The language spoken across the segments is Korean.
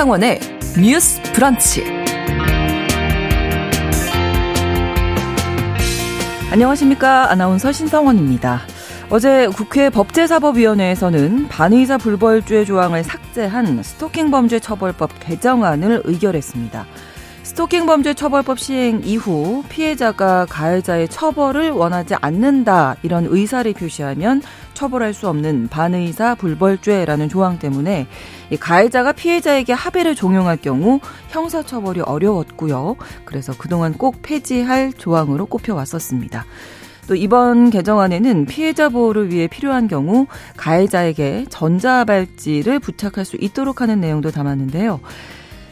신성원의 뉴스 브런치. 안녕하십니까. 아나운서 신성원입니다. 어제 국회 법제사법위원회에서는 반의사 불벌죄 조항을 삭제한 스토킹범죄처벌법 개정안을 의결했습니다. 스토킹범죄처벌법 시행 이후 피해자가 가해자의 처벌을 원하지 않는다, 이런 의사를 표시하면 처벌할 수 없는 반의사 불벌죄라는 조항 때문에 가해자가 피해자에게 합의를 종용할 경우 형사처벌이 어려웠고요. 그래서 그동안 꼭 폐지할 조항으로 꼽혀왔었습니다. 또 이번 개정안에는 피해자 보호를 위해 필요한 경우 가해자에게 전자발찌를 부착할 수 있도록 하는 내용도 담았는데요.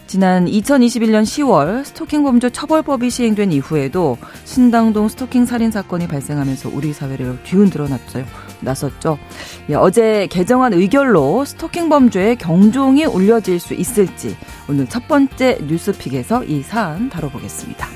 지난 2021년 10월 스토킹범죄처벌법이 시행된 이후에도 신당동 스토킹 살인사건이 발생하면서 우리 사회를 뒤흔들어 놨었죠. 어제 개정안 의결로 스토킹범죄의 경종이 울려질 수 있을지 오늘 첫 번째 뉴스픽에서 이 사안 다뤄보겠습니다.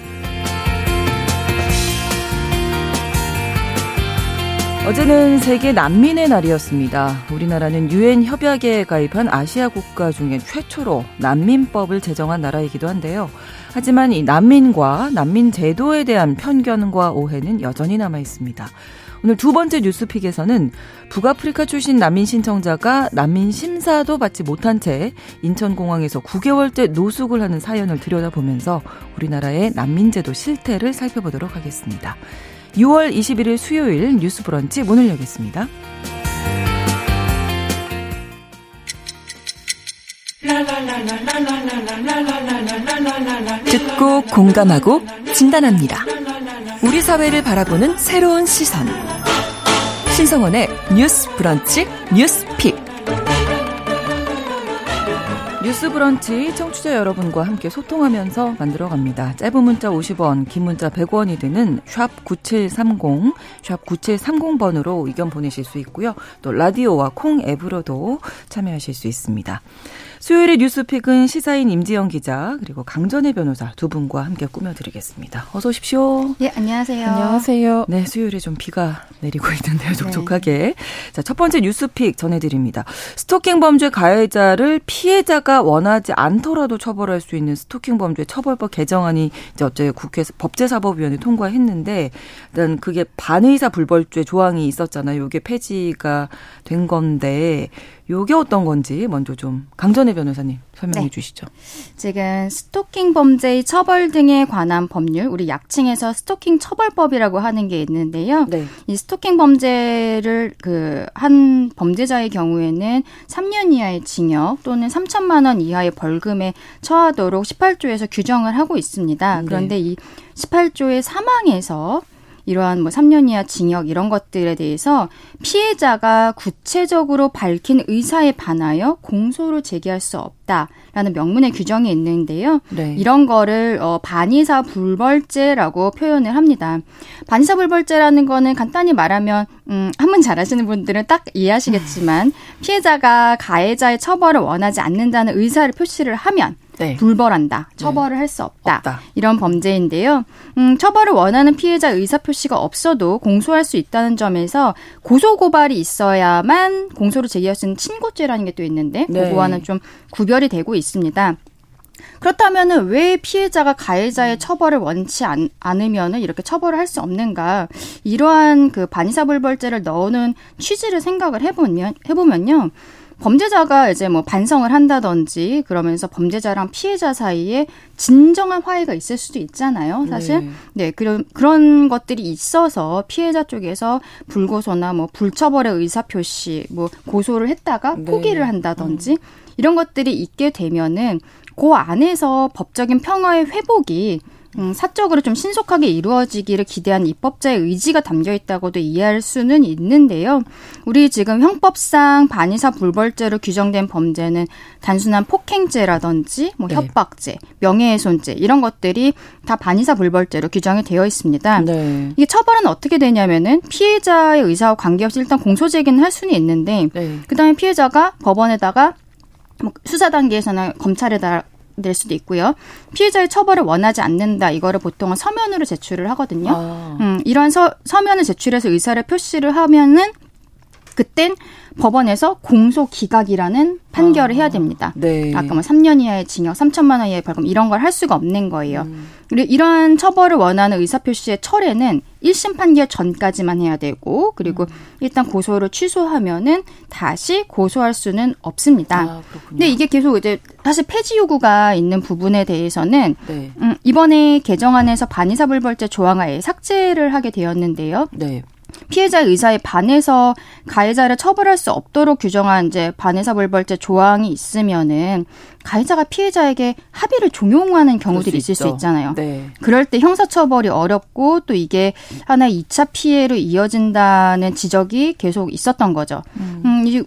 어제는 세계 난민의 날이었습니다. 우리나라는 UN 협약에 가입한 아시아 국가 중에 최초로 난민법을 제정한 나라이기도 한데요. 하지만 이 난민과 난민 제도에 대한 편견과 오해는 여전히 남아 있습니다. 오늘 두 번째 뉴스픽에서는 북아프리카 출신 난민 신청자가 난민 심사도 받지 못한 채 인천공항에서 9개월째 노숙을 하는 사연을 들여다보면서 우리나라의 난민 제도 실태를 살펴보도록 하겠습니다. 6월 21일 수요일 뉴스 브런치 문을 열겠습니다. 듣고 공감하고 진단합니다. 우리 사회를 바라보는 새로운 시선. 신성원의 뉴스 브런치 뉴스픽. 뉴스 브런치 청취자 여러분과 함께 소통하면서 만들어갑니다. 짧은 문자 50원, 긴 문자 100원이 드는 샵 9730, 샵 9730번으로 의견 보내실 수 있고요. 또 라디오와 콩 앱으로도 참여하실 수 있습니다. 수요일의 뉴스픽은 시사인 임지영 기자 그리고 강전혜 변호사 두 분과 함께 꾸며드리겠습니다. 어서 오십시오. 네, 안녕하세요. 안녕하세요. 네, 수요일에 좀 비가 내리고 있는데요. 촉촉하게. 네. 자, 첫 번째 뉴스픽 전해드립니다. 스토킹 범죄 가해자를 피해자가 원하지 않더라도 처벌할 수 있는 스토킹 범죄 처벌법 개정안이 이제 어제 국회에서 법제사법위원회 통과했는데, 일단 그게 반의사 불벌죄 조항이 있었잖아요. 이게 폐지가 된 건데. 요게 어떤 건지 먼저 좀 강전혜 변호사님 설명해 주시죠. 지금 스토킹 범죄의 처벌 등에 관한 법률, 우리 약칭해서 스토킹 처벌법이라고 하는 게 있는데요. 네. 이 스토킹 범죄를 한 범죄자의 경우에는 3년 이하의 징역 또는 3천만 원 이하의 벌금에 처하도록 18조에서 규정을 하고 있습니다. 그런데 이 18조의 3항에서 이러한 3년 이하 징역 이런 것들에 대해서 피해자가 구체적으로 밝힌 의사에 반하여 공소를 제기할 수 없다라는 명문의 규정이 있는데요. 네. 이런 거를 반의사 불벌죄라고 표현을 합니다. 반의사 불벌죄라는 거는 간단히 말하면 한문 잘하시는 분들은 딱 이해하시겠지만 피해자가 가해자의 처벌을 원하지 않는다는 의사를 표시를 하면 네. 불벌한다. 처벌을 할 수 없다. 이런 범죄인데요. 처벌을 원하는 피해자 의사표시가 없어도 공소할 수 있다는 점에서 고소고발이 있어야만 공소를 제기할 수 있는 친고죄라는 게 또 있는데 네. 그거와는 좀 구별이 되고 있습니다. 그렇다면 왜 피해자가 가해자의 처벌을 원치 않으면 이렇게 처벌을 할 수 없는가. 이러한 반의사불벌죄를 넣는 취지를 생각을 해보면요. 범죄자가 이제 반성을 한다든지 그러면서 범죄자랑 피해자 사이에 진정한 화해가 있을 수도 있잖아요, 사실. 네, 그런 것들이 있어서 피해자 쪽에서 불고소나 불처벌의 의사표시, 고소를 했다가 포기를 한다든지 이런 것들이 있게 되면은 그 안에서 법적인 평화의 회복이 사적으로 좀 신속하게 이루어지기를 기대한 입법자의 의지가 담겨 있다고도 이해할 수는 있는데요. 우리 지금 형법상 반의사 불벌죄로 규정된 범죄는 단순한 폭행죄라든지 협박죄, 명예훼손죄 이런 것들이 다 반의사 불벌죄로 규정이 되어 있습니다. 네. 이게 처벌은 어떻게 되냐면은 피해자의 의사와 관계없이 일단 공소 제기는 할 수는 있는데 그다음에 피해자가 법원에다가 수사 단계에서는 검찰에다가 낼 수도 있고요. 피해자의 처벌을 원하지 않는다. 이거를 보통은 서면으로 제출을 하거든요. 이런 서면을 제출해서 의사를 표시를 하면은 그땐 법원에서 공소 기각이라는 판결을 해야 됩니다. 네. 아까 뭐 3년 이하의 징역, 3천만 원 이하의 벌금 이런 걸 할 수가 없는 거예요. 그리고 이러한 처벌을 원하는 의사표시의 철회는 1심 판결 전까지만 해야 되고 그리고 일단 고소를 취소하면은 다시 고소할 수는 없습니다. 아, 근데 이게 계속 이제 사실 폐지 요구가 있는 부분에 대해서는 네. 이번에 개정안에서 반의사불벌죄 조항하에 삭제를 하게 되었는데요. 네. 피해자의 의사에 반해서 가해자를 처벌할 수 없도록 규정한 이제 반의사불벌죄 조항이 있으면은 가해자가 피해자에게 합의를 종용하는 경우들이 있을 수 있잖아요. 네. 그럴 때 형사처벌이 어렵고 또 이게 하나의 2차 피해로 이어진다는 지적이 계속 있었던 거죠.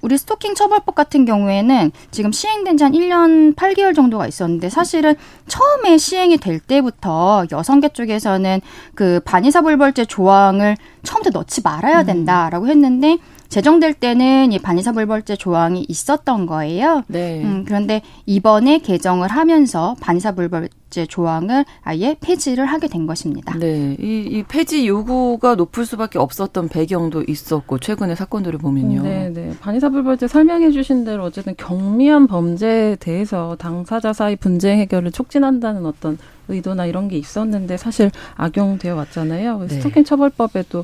우리 스토킹 처벌법 같은 경우에는 지금 시행된 지 한 1년 8개월 정도가 있었는데 사실은 처음에 시행이 될 때부터 여성계 쪽에서는 그 반의사불벌죄 조항을 처음부터 넣지 말아야 된다라고 했는데 제정될 때는 이 반의사불벌죄 조항이 있었던 거예요. 네. 그런데 이번에 개정을 하면서 반의사불벌죄 조항을 아예 폐지를 하게 된 것입니다. 네, 이 폐지 요구가 높을 수밖에 없었던 배경도 있었고 최근의 사건들을 보면요. 네, 네. 반의사불벌죄 설명해 주신 대로 어쨌든 경미한 범죄에 대해서 당사자 사이 분쟁 해결을 촉진한다는 어떤 의도나 이런 게 있었는데 사실 악용되어 왔잖아요. 네. 스토킹 처벌법에도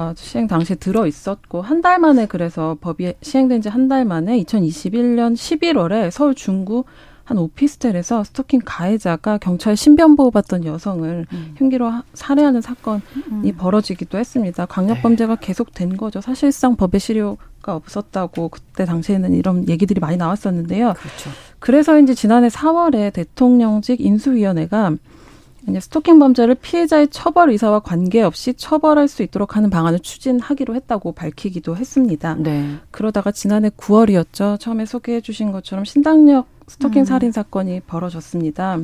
시행 당시에 들어 있었고 한 달 만에 그래서 법이 시행된 지 한 달 만에 2021년 11월에 서울 중구 한 오피스텔에서 스토킹 가해자가 경찰 신변 보호받던 여성을 흉기로 살해하는 사건이 벌어지기도 했습니다. 강력범죄가 계속된 거죠. 사실상 법의 실효가 없었다고 그때 당시에는 이런 얘기들이 많이 나왔었는데요. 그렇죠. 그래서인지 지난해 4월에 대통령직 인수위원회가 스토킹 범죄를 피해자의 처벌 의사와 관계없이 처벌할 수 있도록 하는 방안을 추진하기로 했다고 밝히기도 했습니다. 네. 그러다가 지난해 9월이었죠. 처음에 소개해 주신 것처럼 신당역 스토킹 살인 사건이 벌어졌습니다.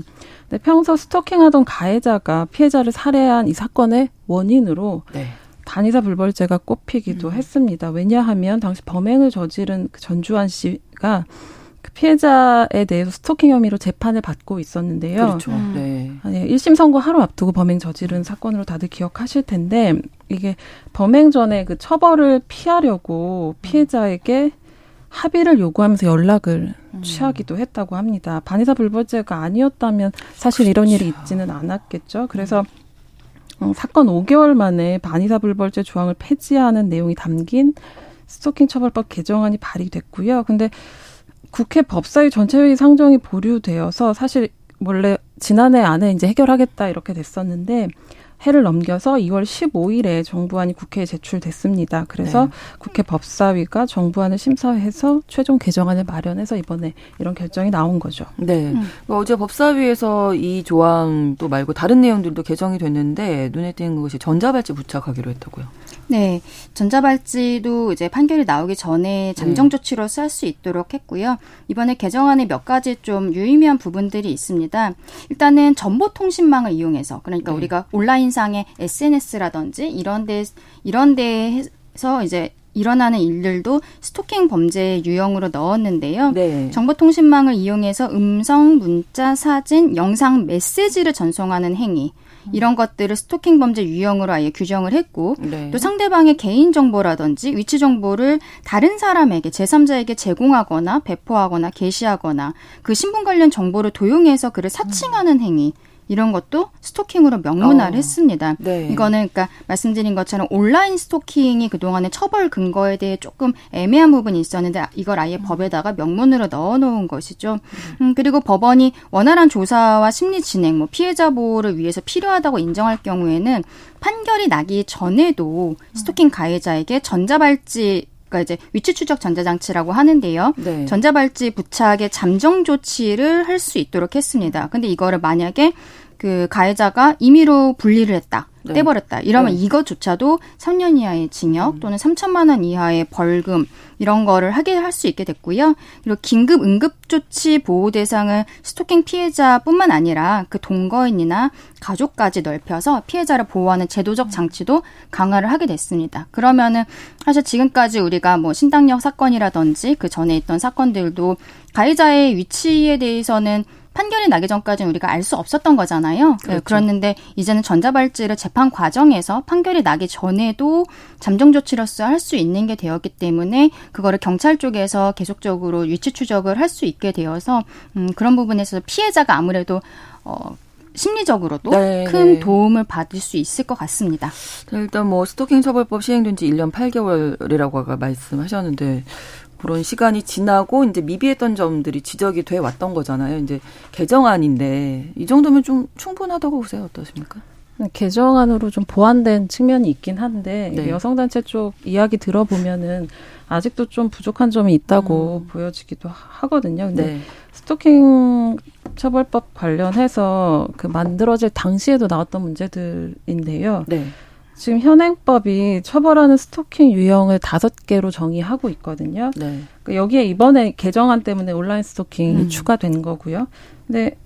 근데 평소 스토킹하던 가해자가 피해자를 살해한 이 사건의 원인으로 네. 반의사불벌죄가 꼽히기도 했습니다. 왜냐하면 당시 범행을 저지른 그 전주환 씨가 피해자에 대해서 스토킹 혐의로 재판을 받고 있었는데요. 그렇죠. 네. 1심 선고 하루 앞두고 범행 저지른 사건으로 다들 기억하실 텐데 이게 범행 전에 그 처벌을 피하려고 피해자에게 합의를 요구하면서 연락을 취하기도 했다고 합니다. 반의사불벌죄가 아니었다면 사실 그렇죠. 이런 일이 있지는 않았겠죠. 그래서 사건 5개월 만에 반의사불벌죄 조항을 폐지하는 내용이 담긴 스토킹 처벌법 개정안이 발의됐고요. 근데 국회 법사위 전체회의 상정이 보류되어서 사실 원래 지난해 안에 이제 해결하겠다 이렇게 됐었는데 해를 넘겨서 2월 15일에 정부안이 국회에 제출됐습니다. 그래서 네. 국회 법사위가 정부안을 심사해서 최종 개정안을 마련해서 이번에 이런 결정이 나온 거죠. 네. 그러니까 어제 법사위에서 이 조항도 말고 다른 내용들도 개정이 됐는데 눈에 띄는 것이 전자발찌 부착하기로 했다고요. 네. 전자발찌도 이제 판결이 나오기 전에 잠정조치로 쓸 수 있도록 했고요. 이번에 개정안에 몇 가지 좀 유의미한 부분들이 있습니다. 일단은 정보통신망을 이용해서 그러니까 네. 우리가 온라인상의 SNS라든지 이런 데에서 이제 일어나는 일들도 스토킹 범죄의 유형으로 넣었는데요. 네. 정보통신망을 이용해서 음성, 문자, 사진, 영상, 메시지를 전송하는 행위 이런 것들을 스토킹 범죄 유형으로 아예 규정을 했고 네. 또 상대방의 개인정보라든지 위치정보를 다른 사람에게 제3자에게 제공하거나 배포하거나 게시하거나 그 신분 관련 정보를 도용해서 그를 사칭하는 행위 이런 것도 스토킹으로 명문화를 했습니다. 네. 이거는 그러니까 말씀드린 것처럼 온라인 스토킹이 그동안의 처벌 근거에 대해 조금 애매한 부분이 있었는데 이걸 아예 법에다가 명문으로 넣어놓은 것이죠. 그리고 법원이 원활한 조사와 심리 진행, 뭐 피해자 보호를 위해서 필요하다고 인정할 경우에는 판결이 나기 전에도 스토킹 가해자에게 전자발찌 그러니까 이제 위치 추적 전자장치라고 하는데요. 네. 전자발찌 부착의 잠정 조치를 할 수 있도록 했습니다. 근데 이거를 만약에 그 가해자가 임의로 분리를 했다. 네. 떼버렸다. 이러면 네. 이것조차도 3년 이하의 징역 또는 3천만 원 이하의 벌금 이런 거를 하게 할 수 있게 됐고요. 그리고 긴급 응급조치 보호 대상을 스토킹 피해자뿐만 아니라 그 동거인이나 가족까지 넓혀서 피해자를 보호하는 제도적 장치도 강화를 하게 됐습니다. 그러면은 사실 지금까지 우리가 뭐 신당역 사건이라든지 그 전에 있던 사건들도 가해자의 위치에 대해서는 판결이 나기 전까지는 우리가 알 수 없었던 거잖아요. 그렇죠. 네, 그랬는데 이제는 전자발찌를 재판 과정에서 판결이 나기 전에도 잠정 조치로서 할 수 있는 게 되었기 때문에 그거를 경찰 쪽에서 계속적으로 위치 추적을 할 수 있게 되어서 그런 부분에서 피해자가 아무래도 심리적으로도 큰 도움을 받을 수 있을 것 같습니다. 일단 뭐 스토킹 처벌법 시행된 지 1년 8개월이라고 아까 말씀하셨는데 그런 시간이 지나고 이제 미비했던 점들이 지적이 돼 왔던 거잖아요. 이제 개정안인데 이 정도면 좀 충분하다고 보세요. 어떠십니까? 개정안으로 좀 보완된 측면이 있긴 한데 여성단체 쪽 이야기 들어보면은 아직도 좀 부족한 점이 있다고 보여지기도 하거든요. 근데 스토킹 처벌법 관련해서 그 만들어질 당시에도 나왔던 문제들인데요. 지금 현행법이 처벌하는 스토킹 유형을 5개로 정의하고 있거든요. 그러니까 여기에 이번에 개정안 때문에 온라인 스토킹이 추가된 거고요. 근데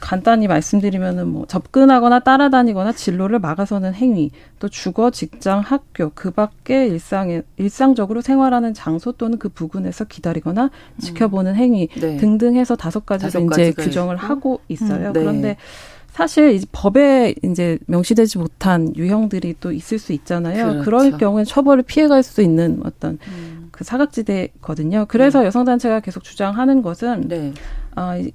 간단히 말씀드리면은 뭐 접근하거나 따라다니거나 진로를 막아서는 행위, 또 주거, 직장, 학교 그 밖에 일상적으로 생활하는 장소 또는 그 부근에서 기다리거나 지켜보는 행위 등등 해서 5가지로 이제 규정을 있고. 하고 있어요. 그런데 사실 이제 법에 이제 명시되지 못한 유형들이 또 있을 수 있잖아요. 그렇죠. 그럴 경우에 처벌을 피해갈 수 있는 어떤 그 사각지대거든요. 그래서 여성단체가 계속 주장하는 것은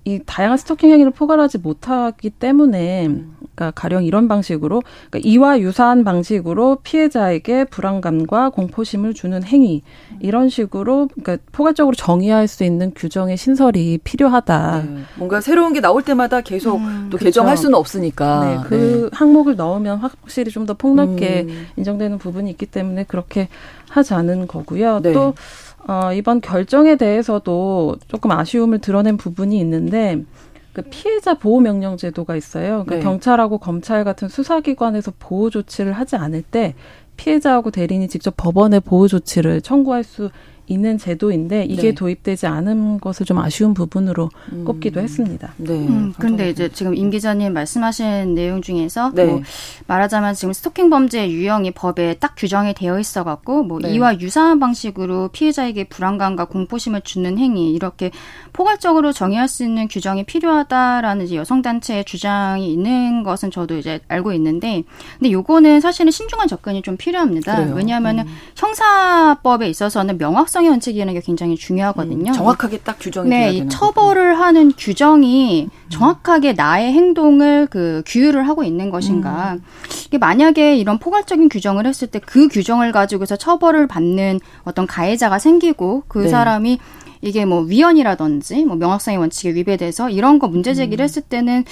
이 다양한 스토킹 행위를 포괄하지 못하기 때문에 그러니까 가령 이런 방식으로 그러니까 이와 유사한 방식으로 피해자에게 불안감과 공포심을 주는 행위 이런 식으로 그러니까 포괄적으로 정의할 수 있는 규정의 신설이 필요하다. 뭔가 새로운 게 나올 때마다 계속 또 개정할 수는 없으니까. 그 항목을 넣으면 확실히 좀 더 폭넓게 인정되는 부분이 있기 때문에 그렇게 하자는 거고요. 또 이번 결정에 대해서도 조금 아쉬움을 드러낸 부분이 있는데 그 피해자 보호명령 제도가 있어요. 그러니까 경찰하고 검찰 같은 수사기관에서 보호 조치를 하지 않을 때 피해자하고 대리인이 직접 법원에 보호 조치를 청구할 수 있는 제도인데 이게 도입되지 않은 것을 좀 아쉬운 부분으로 꼽기도 했습니다. 그런데 이제 지금 임 기자님 말씀하신 내용 중에서 뭐 말하자면 지금 스토킹 범죄 유형이 법에 딱 규정이 되어 있어갖고 뭐 이와 유사한 방식으로 피해자에게 불안감과 공포심을 주는 행위 이렇게 포괄적으로 정의할 수 있는 규정이 필요하다라는 이제 여성단체의 주장이 있는 것은 저도 이제 알고 있는데 근데 요거는 사실은 신중한 접근이 좀 필요합니다. 왜냐하면 형사법에 있어서는 명확 성의 원칙이라는 게 굉장히 중요하거든요. 정확하게 딱 규정이 돼야 되는 거죠. 처벌을 하는 규정이 정확하게 나의 행동을 그 규율을 하고 있는 것인가. 이게 만약에 이런 포괄적인 규정을 했을 때 그 규정을 가지고서 처벌을 받는 어떤 가해자가 생기고 그 사람이 이게 뭐 위헌이라든지 뭐 명확성의 원칙에 위배돼서 이런 거 문제 제기를 했을 때는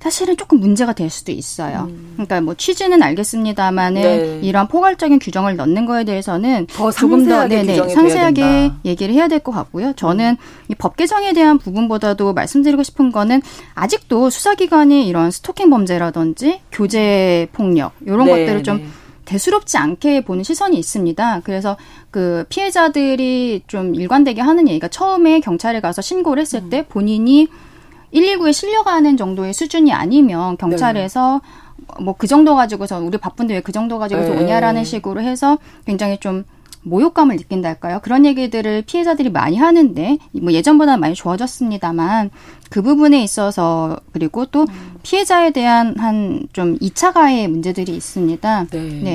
사실은 조금 문제가 될 수도 있어요. 그러니까 뭐 취지는 알겠습니다만은 이런 포괄적인 규정을 넣는 거에 대해서는 더 조금 더 상세하게 얘기를 해야 될 것 같고요. 저는 이 법 개정에 대한 부분보다도 말씀드리고 싶은 거는 아직도 수사기관이 이런 스토킹 범죄라든지 교제 폭력 이런 것들을 좀 대수롭지 않게 보는 시선이 있습니다. 그래서 그 피해자들이 좀 일관되게 하는 얘기가 처음에 경찰에 가서 신고를 했을 때 본인이 119에 실려가는 정도의 수준이 아니면 경찰에서 뭐 그 정도 가지고서 우리 바쁜데 왜 그 정도 가지고서 오냐라는 식으로 해서 굉장히 좀 모욕감을 느낀달까요? 그런 얘기들을 피해자들이 많이 하는데 뭐 예전보다는 많이 좋아졌습니다만 그 부분에 있어서 그리고 또 피해자에 대한 한 좀 2차 가해의 문제들이 있습니다.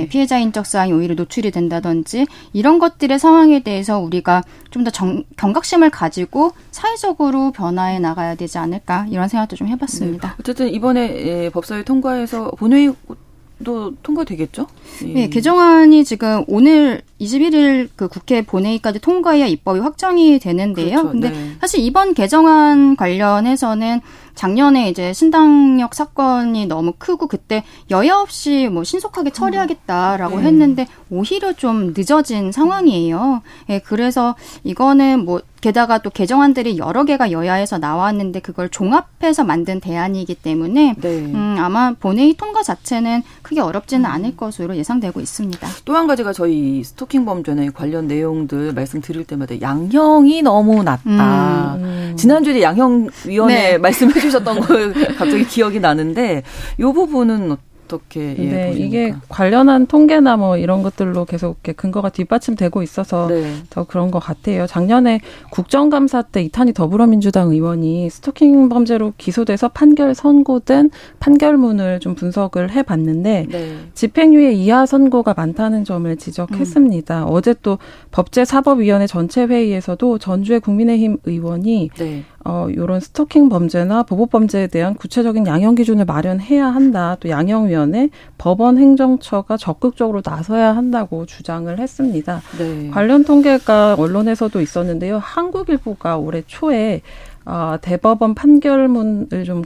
피해자 인적 사항이 오히려 노출이 된다든지 이런 것들의 상황에 대해서 우리가 좀 더 경각심을 가지고 사회적으로 변화해 나가야 되지 않을까 이런 생각도 좀 해봤습니다. 어쨌든 이번에 법사위 통과해서 본회의 또 통과되겠죠? 네, 개정안이 지금 오늘 21일 그 국회 본회의까지 통과해야 입법이 확정이 되는데요. 그런데 사실 이번 개정안 관련해서는 작년에 이제 신당역 사건이 너무 크고 그때 여야 없이 뭐 신속하게 처리하겠다라고 했는데 오히려 좀 늦어진 상황이에요. 그래서 이거는 뭐 게다가 또 개정안들이 여러 개가 여야에서 나왔는데 그걸 종합해서 만든 대안이기 때문에 아마 본회의 통과 자체는 크게 어렵지는 않을 것으로 예상되고 있습니다. 또 한 가지가 저희 스토킹 범죄나 관련 내용들 말씀드릴 때마다 양형이 너무 낮다. 지난주에 양형위원회 말씀해 주셨던 걸 갑자기 기억이 나는데 이 부분은 어떻게 보십니까? 네, 이게 관련한 통계나 뭐 이런 것들로 계속 이렇게 근거가 뒷받침되고 있어서 네. 더 그런 것 같아요. 작년에 국정감사 때 이탄희 더불어민주당 의원이 스토킹 범죄로 기소돼서 판결 선고된 판결문을 좀 분석을 해봤는데 네. 집행유예 이하 선고가 많다는 점을 지적했습니다. 어제 또 법제사법위원회 전체 회의에서도 전주의 국민의힘 의원이 네. 이런 스토킹 범죄나 보복범죄에 대한 구체적인 양형 기준을 마련해야 한다. 또 양형위원회, 법원 행정처가 적극적으로 나서야 한다고 주장을 했습니다. 네. 관련 통계가 언론에서도 있었는데요. 한국일보가 올해 초에 대법원 판결문을 좀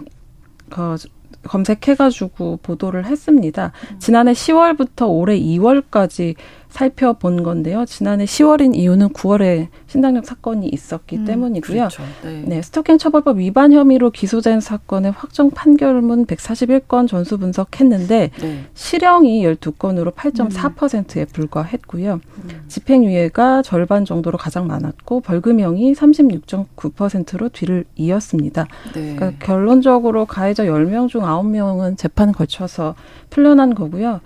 검색해가지고 보도를 했습니다. 지난해 10월부터 올해 2월까지 살펴본 건데요. 지난해 10월인 이유는 9월에 신당역 사건이 있었기 때문이고요. 그렇죠. 네. 네, 스토킹 처벌법 위반 혐의로 기소된 사건의 확정 판결문 141건 전수 분석했는데 네. 실형이 12건으로 8.4%에 불과했고요. 집행유예가 절반 정도로 가장 많았고 벌금형이 36.9%로 뒤를 이었습니다. 네. 그러니까 결론적으로 가해자 10명 중 9명은 재판 거쳐서 풀려난 거고요.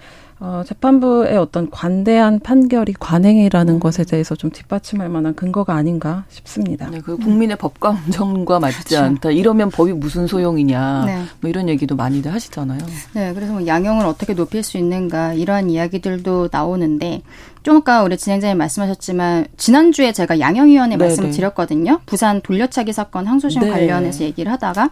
재판부의 어떤 관대한 판결이 관행이라는 것에 대해서 좀 뒷받침할 만한 근거가 아닌가 싶습니다. 네, 그 국민의 법감정과 맞지 그렇죠. 않다. 이러면 법이 무슨 소용이냐. 네. 뭐 이런 얘기도 많이들 하시잖아요. 네, 그래서 뭐 양형을 어떻게 높일 수 있는가 이러한 이야기들도 나오는데 좀 아까 우리 진행자님 말씀하셨지만 지난주에 제가 양형위원회 네네. 말씀을 드렸거든요. 부산 돌려차기 사건 항소심 네. 관련해서 얘기를 하다가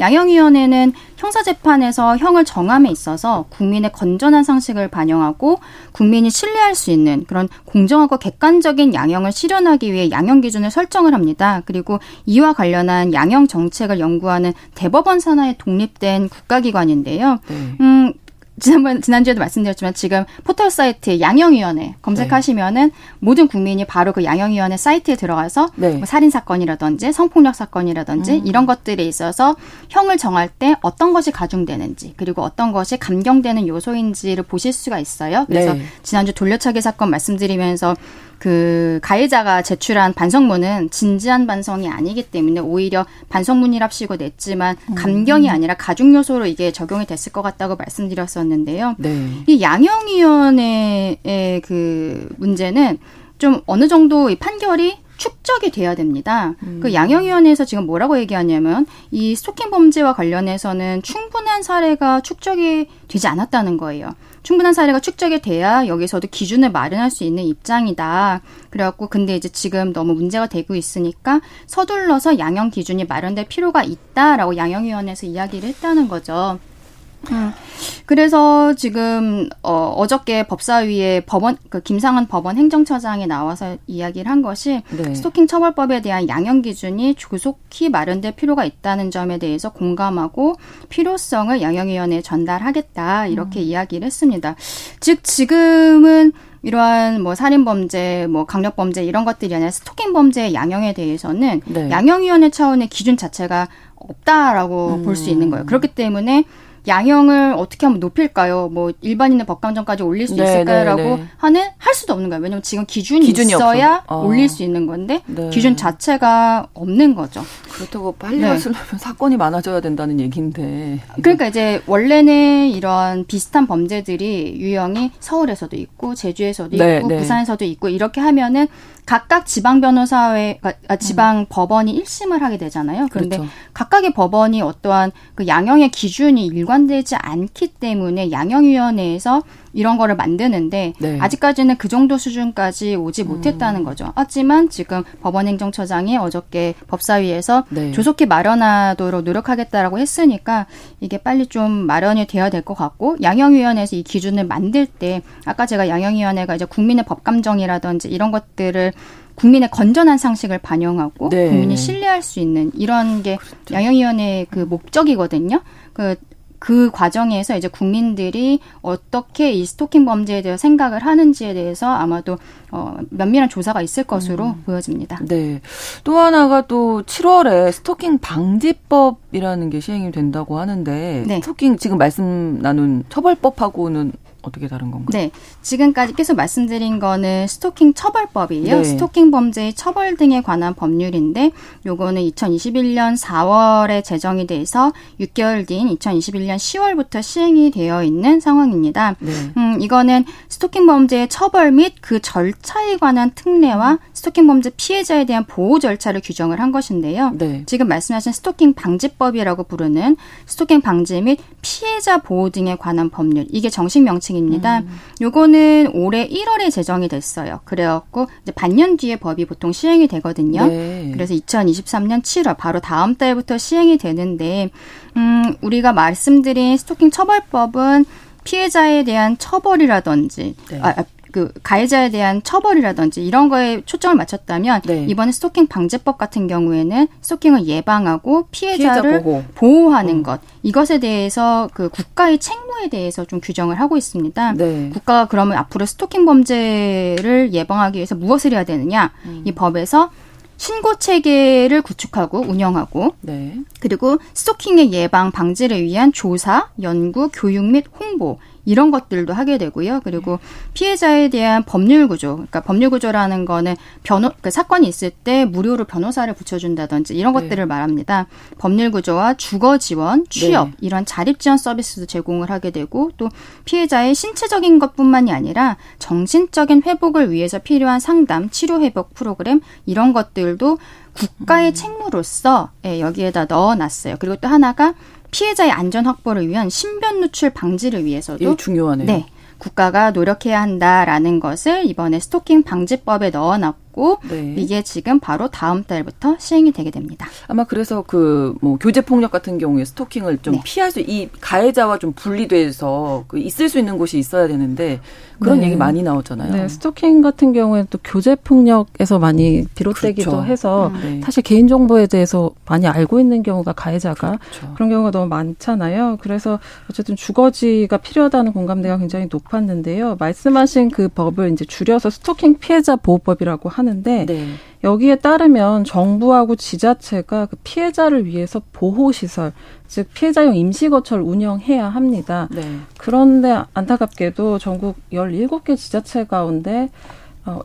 양형위원회는 형사재판에서 형을 정함에 있어서 국민의 건전한 상식을 반영하고 국민이 신뢰할 수 있는 그런 공정하고 객관적인 양형을 실현하기 위해 양형 기준을 설정을 합니다. 그리고 이와 관련한 양형 정책을 연구하는 대법원 산하에 독립된 국가기관인데요. 네. 지난주에도 말씀드렸지만 지금 포털 사이트 양형위원회 검색하시면은 네. 모든 국민이 바로 그 양형위원회 사이트에 들어가서 네. 뭐 살인사건이라든지 성폭력 사건이라든지 이런 것들에 있어서 형을 정할 때 어떤 것이 가중되는지 그리고 어떤 것이 감경되는 요소인지를 보실 수가 있어요. 그래서 네. 지난주 돌려차기 사건 말씀드리면서 그 가해자가 제출한 반성문은 진지한 반성이 아니기 때문에 오히려 반성문이랍시고 냈지만 감경이 아니라 가중 요소로 이게 적용이 됐을 것 같다고 말씀드렸었는데요. 네. 이 양형위원회의 그 문제는 좀 어느 정도 이 판결이 축적이 돼야 됩니다. 그 양형위원회에서 지금 뭐라고 얘기하냐면 이 스토킹 범죄와 관련해서는 충분한 사례가 축적이 되지 않았다는 거예요. 충분한 사례가 축적이 돼야 여기서도 기준을 마련할 수 있는 입장이다. 그래갖고 근데 이제 지금 너무 문제가 되고 있으니까 서둘러서 양형 기준이 마련될 필요가 있다라고 양형위원회에서 이야기를 했다는 거죠. 그래서 지금 어저께 법사위에 법원 그 김상환 법원 행정처장이 나와서 이야기를 한 것이 네. 스토킹 처벌법에 대한 양형 기준이 조속히 마련될 필요가 있다는 점에 대해서 공감하고 필요성을 양형위원회에 전달하겠다 이렇게 이야기를 했습니다. 즉 지금은 이러한 뭐 살인범죄, 뭐 강력범죄 이런 것들이 아니라 스토킹 범죄의 양형에 대해서는 네. 양형위원회 차원의 기준 자체가 없다라고 볼 수 있는 거예요. 그렇기 때문에 양형을 어떻게 하면 높일까요? 뭐 일반인의 법감정까지 올릴 수 있을까요라고 하는 할 수도 없는 거예요. 왜냐하면 지금 기준이 있어야 올릴 수 있는 건데 네. 기준 자체가 없는 거죠. 그렇다고 빨리 하시려면 네. 사건이 많아져야 된다는 얘기인데. 그러니까 이제 원래는 이런 비슷한 범죄들이 유형이 서울에서도 있고 제주에서도 네, 있고 네. 부산에서도 있고 이렇게 하면은 각각 지방 변호사회, 지방 법원이 1심을 하게 되잖아요. 그런데 그렇죠. 각각의 법원이 어떠한 그 양형의 기준이 일관되지 않기 때문에 양형위원회에서 이런 거를 만드는데 네. 아직까지는 그 정도 수준까지 오지 못했다는 거죠. 하지만 지금 법원 행정처장이 어저께 법사위에서 네. 조속히 마련하도록 노력하겠다라고 했으니까 이게 빨리 좀 마련이 되어야 될 것 같고 양형위원회에서 이 기준을 만들 때 아까 제가 양형위원회가 이제 국민의 법감정이라든지 이런 것들을 국민의 건전한 상식을 반영하고 네. 국민이 신뢰할 수 있는 이런 게 그렇죠. 양형위원회의 그 목적이거든요. 그 과정에서 이제 국민들이 어떻게 이 스토킹 범죄에 대해 생각을 하는지에 대해서 아마도 면밀한 조사가 있을 것으로 보여집니다. 네. 또 하나가 또 7월에 스토킹 방지법이라는 게 시행이 된다고 하는데 네. 스토킹 지금 말씀 나눈 처벌법하고는 어떻게 다른 건가요? 네. 지금까지 계속 말씀드린 거는 스토킹 처벌법이에요. 네. 스토킹 범죄의 처벌 등에 관한 법률인데 요거는 2021년 4월에 제정이 돼서 6개월 뒤인 2021년 10월부터 시행이 되어 있는 상황입니다. 네. 이거는 스토킹 범죄의 처벌 및 그 절차에 관한 특례와 스토킹 범죄 피해자에 대한 보호 절차를 규정을 한 것인데요. 네. 지금 말씀하신 스토킹 방지법이라고 부르는 스토킹 방지 및 피해자 보호 등에 관한 법률, 이게 정식 명칭입니다. 요거는 올해 1월에 제정이 됐어요. 그래갖고 이제 반년 뒤에 법이 보통 시행이 되거든요. 네. 그래서 2023년 7월 바로 다음 달부터 시행이 되는데 우리가 말씀드린 스토킹 처벌법은 피해자에 대한 처벌이라든지 네. 그 가해자에 대한 처벌이라든지 이런 거에 초점을 맞췄다면 네. 이번에 스토킹 방지법 같은 경우에는 스토킹을 예방하고 피해자를 보호하는 것, 이것에 대해서 그 국가의 책무에 대해서 좀 규정을 하고 있습니다. 네. 국가가 그러면 앞으로 스토킹 범죄를 예방하기 위해서 무엇을 해야 되느냐, 이 법에서 신고 체계를 구축하고 운영하고 네. 그리고 스토킹의 예방 방지를 위한 조사, 연구, 교육 및 홍보 이런 것들도 하게 되고요. 그리고 피해자에 대한 법률 구조, 그러니까 법률 구조라는 거는 그러니까 사건이 있을 때 무료로 변호사를 붙여준다든지 이런 것들을 네. 말합니다. 법률 구조와 주거 지원, 취업 네. 이런 자립 지원 서비스도 제공을 하게 되고 또 피해자의 신체적인 것뿐만이 아니라 정신적인 회복을 위해서 필요한 상담, 치료 회복 프로그램 이런 것들도 국가의 책무로서 여기에다 넣어놨어요. 그리고 또 하나가 피해자의 안전 확보를 위한 신변 노출 방지를 위해서도 예, 중요하네요. 네, 국가가 노력해야 한다라는 것을 이번에 스토킹 방지법에 넣어놨고 네. 이게 지금 바로 다음 달부터 시행이 되게 됩니다. 아마 그래서 그 뭐 교제 폭력 같은 경우에 스토킹을 좀 네. 피할 수, 이 가해자와 좀 분리돼서 그 있을 수 있는 곳이 있어야 되는데 그런 네. 얘기 많이 나오잖아요. 네, 스토킹 같은 경우에는 또 교제 폭력에서 많이 비롯되기도 그렇죠. 해서 네. 사실 개인 정보에 대해서 많이 알고 있는 경우가 가해자가 그렇죠. 그런 경우가 너무 많잖아요. 그래서 어쨌든 주거지가 필요하다는 공감대가 굉장히 높았는데요. 말씀하신 그 법을 이제 줄여서 스토킹 피해자 보호법이라고 하는데 네. 여기에 따르면 정부하고 지자체가 그 피해자를 위해서 보호시설, 즉 피해자용 임시거처를 운영해야 합니다. 네. 그런데 안타깝게도 전국 17개 지자체 가운데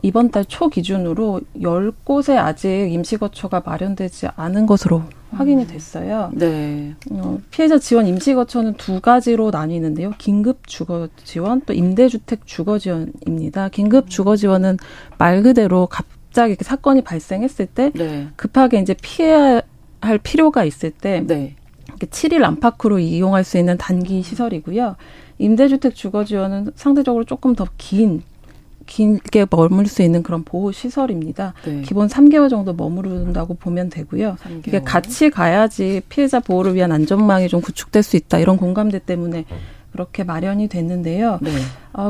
이번 달 초 기준으로 10곳에 아직 임시거처가 마련되지 않은 것으로 확인이 됐어요. 네. 피해자 지원 임시거처는 두 가지로 나뉘는데요. 긴급 주거 지원, 또 임대주택 주거 지원입니다. 긴급 주거 지원은 말 그대로 갑자기 이렇게 사건이 발생했을 때 네. 급하게 이제 피해야 할 필요가 있을 때 네. 7일 안팎으로 이용할 수 있는 단기 시설이고요. 임대주택 주거 지원은 상대적으로 조금 더 길게 머물 수 있는 그런 보호 시설입니다. 네. 기본 3개월 정도 머무른다고 보면 되고요. 3개월. 이게 같이 가야지 피해자 보호를 위한 안전망이 좀 구축될 수 있다. 이런 공감대 때문에 그렇게 마련이 됐는데요. 네.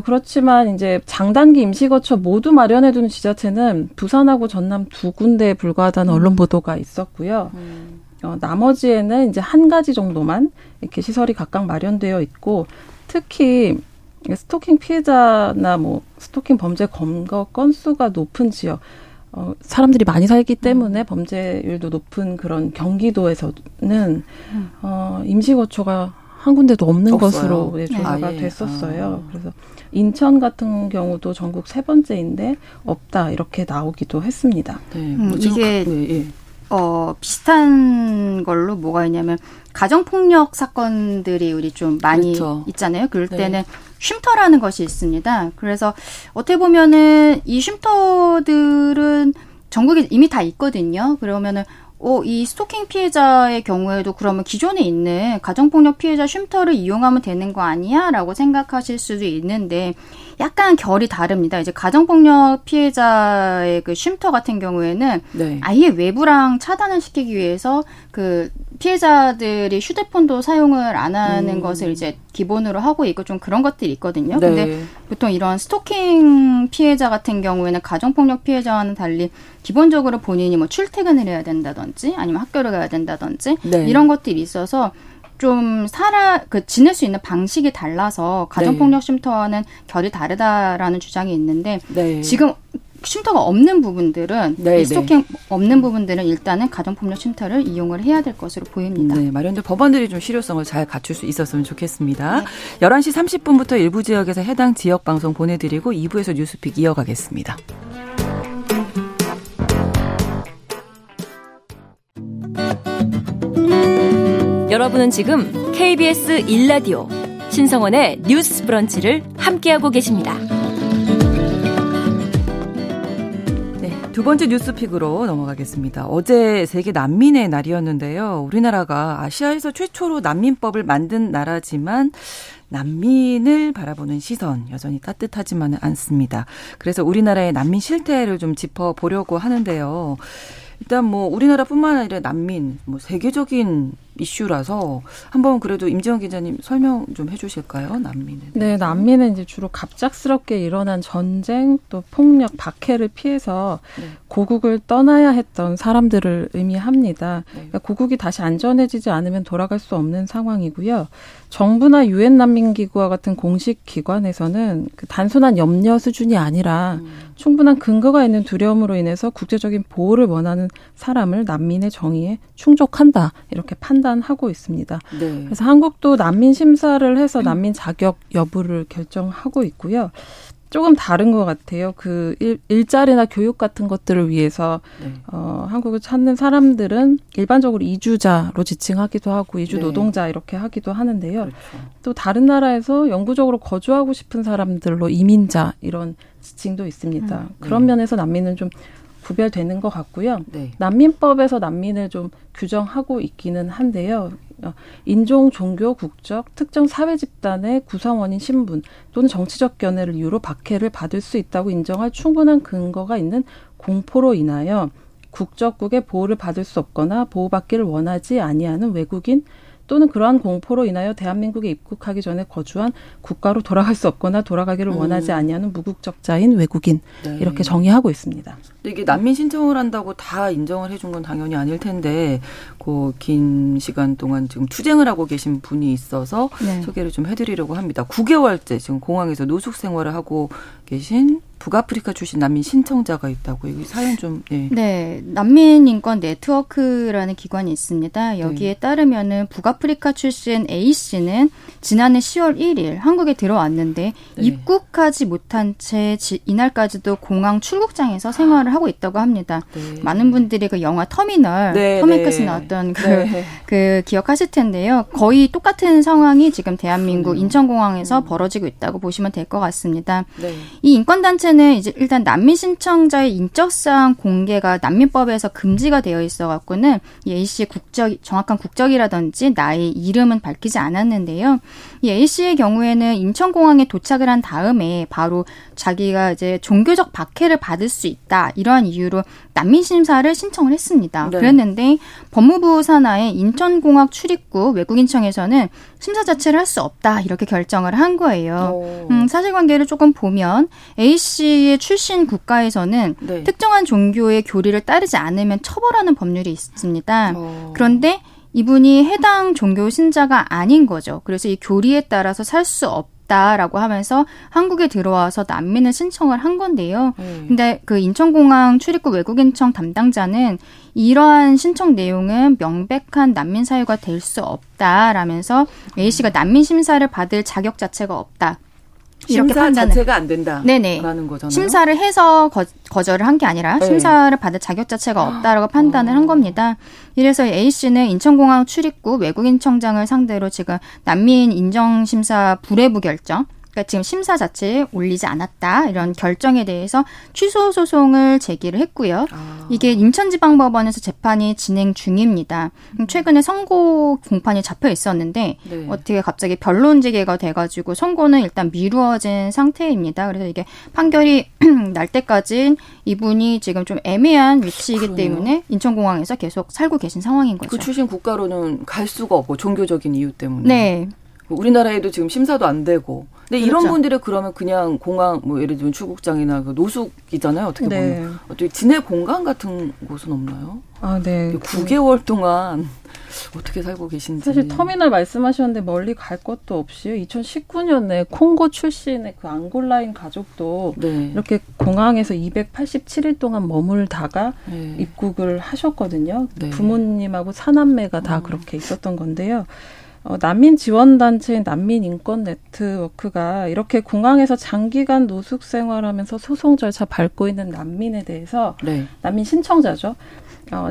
그렇지만 이제 장단기 임시거처 모두 마련해둔 지자체는 부산하고 전남 두 군데에 불과하다는 언론 보도가 있었고요. 나머지에는 이제 한 가지 정도만 이렇게 시설이 각각 마련되어 있고, 특히 스토킹 피해자나 뭐 스토킹 범죄 검거 건수가 높은 지역, 사람들이 많이 살기 때문에 범죄율도 높은 그런 경기도에서는 임시거처가 한 군데도 없는 없어요. 것으로 조사가 됐었어요. 그래서 인천 같은 경우도 전국 3번째인데 없다 이렇게 나오기도 했습니다. 네, 이게 비슷한 걸로 뭐가 있냐면 가정폭력 사건들이 우리 좀 많이 그렇죠. 있잖아요. 그럴 때는 네. 쉼터라는 것이 있습니다. 그래서 어떻게 보면은 이 쉼터들은 전국에 이미 다 있거든요. 그러면은 이 스토킹 피해자의 경우에도 그러면 기존에 있는 가정폭력 피해자 쉼터를 이용하면 되는 거 아니야? 라고 생각하실 수도 있는데 약간 결이 다릅니다. 이제 가정폭력 피해자의 그 쉼터 같은 경우에는 네. 아예 외부랑 차단을 시키기 위해서 그 피해자들이 휴대폰도 사용을 안 하는 것을 이제 기본으로 하고 있고 좀 그런 것들이 있거든요. 네. 근데 보통 이런 스토킹 피해자 같은 경우에는 가정폭력 피해자와는 달리 기본적으로 본인이 뭐 출퇴근을 해야 된다든지 아니면 학교를 가야 된다든지 네. 이런 것들이 있어서 좀 지낼 수 있는 방식이 달라서 가정폭력 쉼터와는 결이 다르다라는 주장이 있는데 네. 지금 쉼터가 없는 부분들은 스토킹 없는 부분들은 일단은 가정폭력 쉼터를 이용을 해야 될 것으로 보입니다. 네, 마련된 법원들이 좀 실효성을 잘 갖출 수 있었으면 좋겠습니다. 네. 11시 30분부터 일부 지역에서 해당 지역 방송 보내드리고 2부에서 뉴스픽 이어가겠습니다. 여러분은 지금 KBS 1라디오 신성원의 뉴스 브런치를 함께하고 계십니다. 두 번째 뉴스픽으로 넘어가겠습니다. 어제 세계 난민의 날이었는데요. 우리나라가 아시아에서 최초로 난민법을 만든 나라지만 난민을 바라보는 시선 여전히 따뜻하지만은 않습니다. 그래서 우리나라의 난민 실태를 좀 짚어보려고 하는데요. 일단 뭐 우리나라뿐만 아니라 난민, 뭐 세계적인 이슈라서 한번 그래도 임지영 기자님 설명 좀 해주실까요? 난민은. 네, 난민은 이제 주로 갑작스럽게 일어난 전쟁 또 폭력, 박해를 피해서 고국을 떠나야 했던 사람들을 의미합니다. 그러니까 고국이 다시 안전해지지 않으면 돌아갈 수 없는 상황이고요. 정부나 유엔 난민기구와 같은 공식 기관에서는 그 단순한 염려 수준이 아니라 충분한 근거가 있는 두려움으로 인해서 국제적인 보호를 원하는 사람을 난민의 정의에 충족한다 이렇게 판단하고 있습니다. 네. 그래서 한국도 난민 심사를 해서 난민 자격 여부를 결정하고 있고요. 조금 다른 것 같아요. 그 일자리나 교육 같은 것들을 위해서 한국을 찾는 사람들은 일반적으로 이주자로 지칭하기도 하고 이주 노동자 이렇게 하기도 하는데요. 그렇죠. 또 다른 나라에서 영구적으로 거주하고 싶은 사람들로 이민자 이런 지칭도 있습니다. 그런 면에서 난민은 좀 구별되는 것 같고요. 네. 난민법에서 난민을 좀 규정하고 있기는 한데요. 인종, 종교, 국적, 특정 사회 집단의 구성원인 신분 또는 정치적 견해를 이유로 박해를 받을 수 있다고 인정할 충분한 근거가 있는 공포로 인하여 국적국의 보호를 받을 수 없거나 보호받기를 원하지 아니하는 외국인 또는 그러한 공포로 인하여 대한민국에 입국하기 전에 거주한 국가로 돌아갈 수 없거나 돌아가기를 원하지 아니하는 무국적자인 외국인 이렇게 정의하고 있습니다. 이게 난민 신청을 한다고 다 인정을 해준 건 당연히 아닐 텐데 그 긴 시간 동안 지금 투쟁을 하고 계신 분이 있어서 소개를 좀 해드리려고 합니다. 9개월째 지금 공항에서 노숙 생활을 하고 계신 북아프리카 출신 난민 신청자가 있다고 여기 사연 좀. 네. 네, 난민 인권 네트워크라는 기관이 있습니다. 여기에 따르면은 북아프리카 출신 A 씨는 지난해 10월 1일 한국에 들어왔는데 입국하지 못한 채 이날까지도 공항 출국장에서 생활을 하고 있다고 합니다. 네. 많은 분들이 그 영화 터미널, 터미널까지 나왔던 그 기억하실 텐데요. 거의 똑같은 상황이 지금 대한민국 인천공항에서 벌어지고 있다고 보시면 될 것 같습니다. 네. 이 인권단체 는 이제 일단 난민 신청자의 인적사항 공개가 난민법에서 금지가 되어 있어 갖고는 A 씨의 국적, 정확한 국적이라든지 나이, 이름은 밝히지 않았는데요. 이 A 씨의 경우에는 인천공항에 도착을 한 다음에 바로 자기가 이제 종교적 박해를 받을 수 있다 이러한 이유로 난민 심사를 신청을 했습니다. 네. 그랬는데 법무부 산하의 인천공항 출입구 외국인청에서는 심사 자체를 할 수 없다 이렇게 결정을 한 거예요. 사실관계를 조금 보면 A 씨의 출신 국가에서는 특정한 종교의 교리를 따르지 않으면 처벌하는 법률이 있습니다. 그런데 이분이 해당 종교 신자가 아닌 거죠. 그래서 이 교리에 따라서 살 수 없다라고 하면서 한국에 들어와서 난민을 신청을 한 건데요. 근데 그 인천공항 출입국 외국인청 담당자는 이러한 신청 내용은 명백한 난민 사유가 될 수 없다라면서 A 씨가 난민 심사를 받을 자격 자체가 없다. 이렇게 심사 자체가 안 된다라는 거잖아요. 심사를 해서 거절을 한 게 아니라 심사를 받을 자격 자체가 없다라고 판단을 한 겁니다. 이래서 A씨는 인천공항 출입구 외국인청장을 상대로 지금 난민 인정심사 불회부 결정, 그러니까 지금 심사 자체에 올리지 않았다 이런 결정에 대해서 취소 소송을 제기를 했고요. 이게 인천지방법원에서 재판이 진행 중입니다. 최근에 선고 공판이 잡혀 있었는데 어떻게 갑자기 변론 제기가 돼가지고 선고는 일단 미루어진 상태입니다. 그래서 이게 판결이 날 때까지 이분이 지금 좀 애매한 위치이기 때문에 인천공항에서 계속 살고 계신 상황인 거죠. 그 출신 국가로는 갈 수가 없고 종교적인 이유 때문에. 네. 우리나라에도 지금 심사도 안 되고 근데 그렇죠. 이런 분들이 그러면 그냥 공항 뭐 예를 들면 출국장이나 그 노숙이잖아요. 어떻게 네. 보면 어떻게 진해 공간 같은 곳은 없나요? 아, 네. 9개월 동안 어떻게 살고 계신지. 사실 터미널 말씀하셨는데 멀리 갈 것도 없이 2019년에 콩고 출신의 그 앙골라인 가족도 네. 이렇게 공항에서 287일 동안 머물다가 네. 입국을 하셨거든요. 네. 부모님하고 사남매가 다 그렇게 있었던 건데요. 난민 지원단체인 난민인권네트워크가 이렇게 공항에서 장기간 노숙 생활하면서 소송 절차 밟고 있는 난민에 대해서 네. 난민 신청자죠.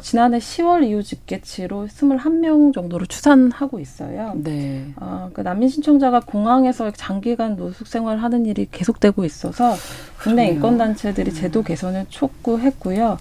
지난해 10월 이후 집계치로 21명 정도로 추산하고 있어요. 네. 그 난민 신청자가 공항에서 장기간 노숙 생활하는 일이 계속되고 있어서 국내 인권단체들이 제도 개선을 촉구했고요.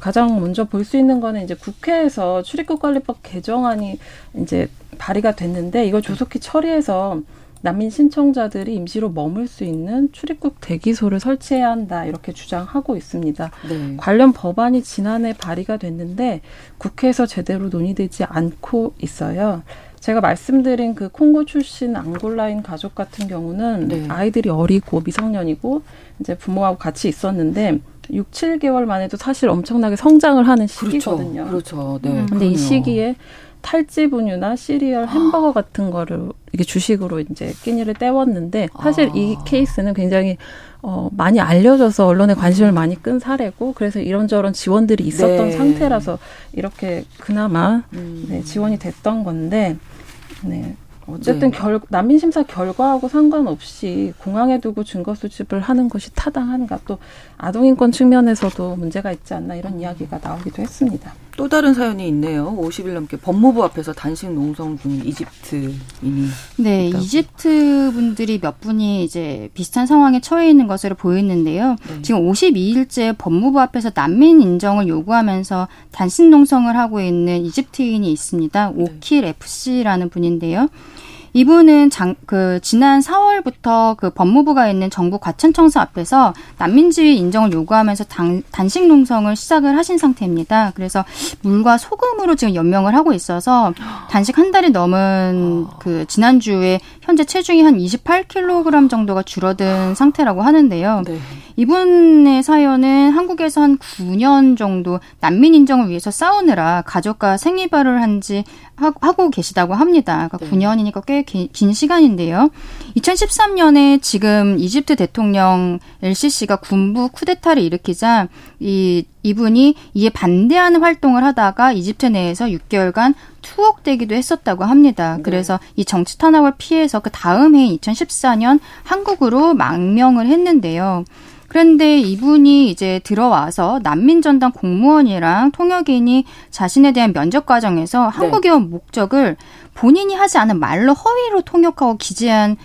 가장 먼저 볼 수 있는 거는 이제 국회에서 출입국관리법 개정안이 이제 발의가 됐는데 이걸 조속히 처리해서 난민 신청자들이 임시로 머물 수 있는 출입국 대기소를 설치해야 한다 이렇게 주장하고 있습니다. 네. 관련 법안이 지난해 발의가 됐는데 국회에서 제대로 논의되지 않고 있어요. 제가 말씀드린 그 콩고 출신 앙골라인 가족 같은 경우는 네. 아이들이 어리고 미성년이고 이제 부모하고 같이 있었는데 6, 7개월 만에도 사실 엄청나게 성장을 하는 시기거든요. 그렇죠. 네. 근데 이 시기에 탈지 분유나 시리얼, 햄버거 같은 거를 이게 주식으로 이제 끼니를 때웠는데 사실 이 케이스는 굉장히 많이 알려져서 언론에 관심을 많이 끈 사례고 그래서 이런저런 지원들이 있었던 네. 상태라서 이렇게 그나마 네, 지원이 됐던 건데 네. 어쨌든 네. 난민심사 결과하고 상관없이 공항에 두고 증거 수집을 하는 것이 타당한가 또 아동인권 측면에서도 문제가 있지 않나 이런 이야기가 나오기도 했습니다. 또 다른 사연이 있네요. 50일 넘게 법무부 앞에서 단식 농성 중인 이집트인이. 네, 있다고. 이집트 분들이 몇 분이 이제 비슷한 상황에 처해 있는 것으로 보였는데요. 네. 지금 52일째 법무부 앞에서 난민 인정을 요구하면서 단식 농성을 하고 있는 이집트인이 있습니다. 오킬 FC라는 분인데요. 이분은 지난 4월부터 그 법무부가 있는 정부 과천청사 앞에서 난민지위 인정을 요구하면서 단식 농성을 시작을 하신 상태입니다. 그래서 물과 소금으로 지금 연명을 하고 있어서 단식 한 달이 넘은 그 지난주에 현재 체중이 한 28kg 정도가 줄어든 상태라고 하는데요. 네. 이분의 사연은 한국에서 한 9년 정도 난민 인정을 위해서 싸우느라 가족과 생이별을 한지 하고 계시다고 합니다. 그러니까 네. 9년이니까 꽤 긴 시간인데요. 2013년에 지금 이집트 대통령 엘시시가 군부 쿠데타를 일으키자 이분이 이에 반대하는 활동을 하다가 이집트 내에서 6개월간 투옥되기도 했었다고 합니다. 그래서 이 정치 탄압을 피해서 그 다음 해인 2014년 한국으로 망명을 했는데요. 그런데 이분이 이제 들어와서 난민전담 공무원이랑 통역인이 자신에 대한 면접 과정에서 한국에 온 목적을 본인이 하지 않은 말로 허위로 통역하고 기재한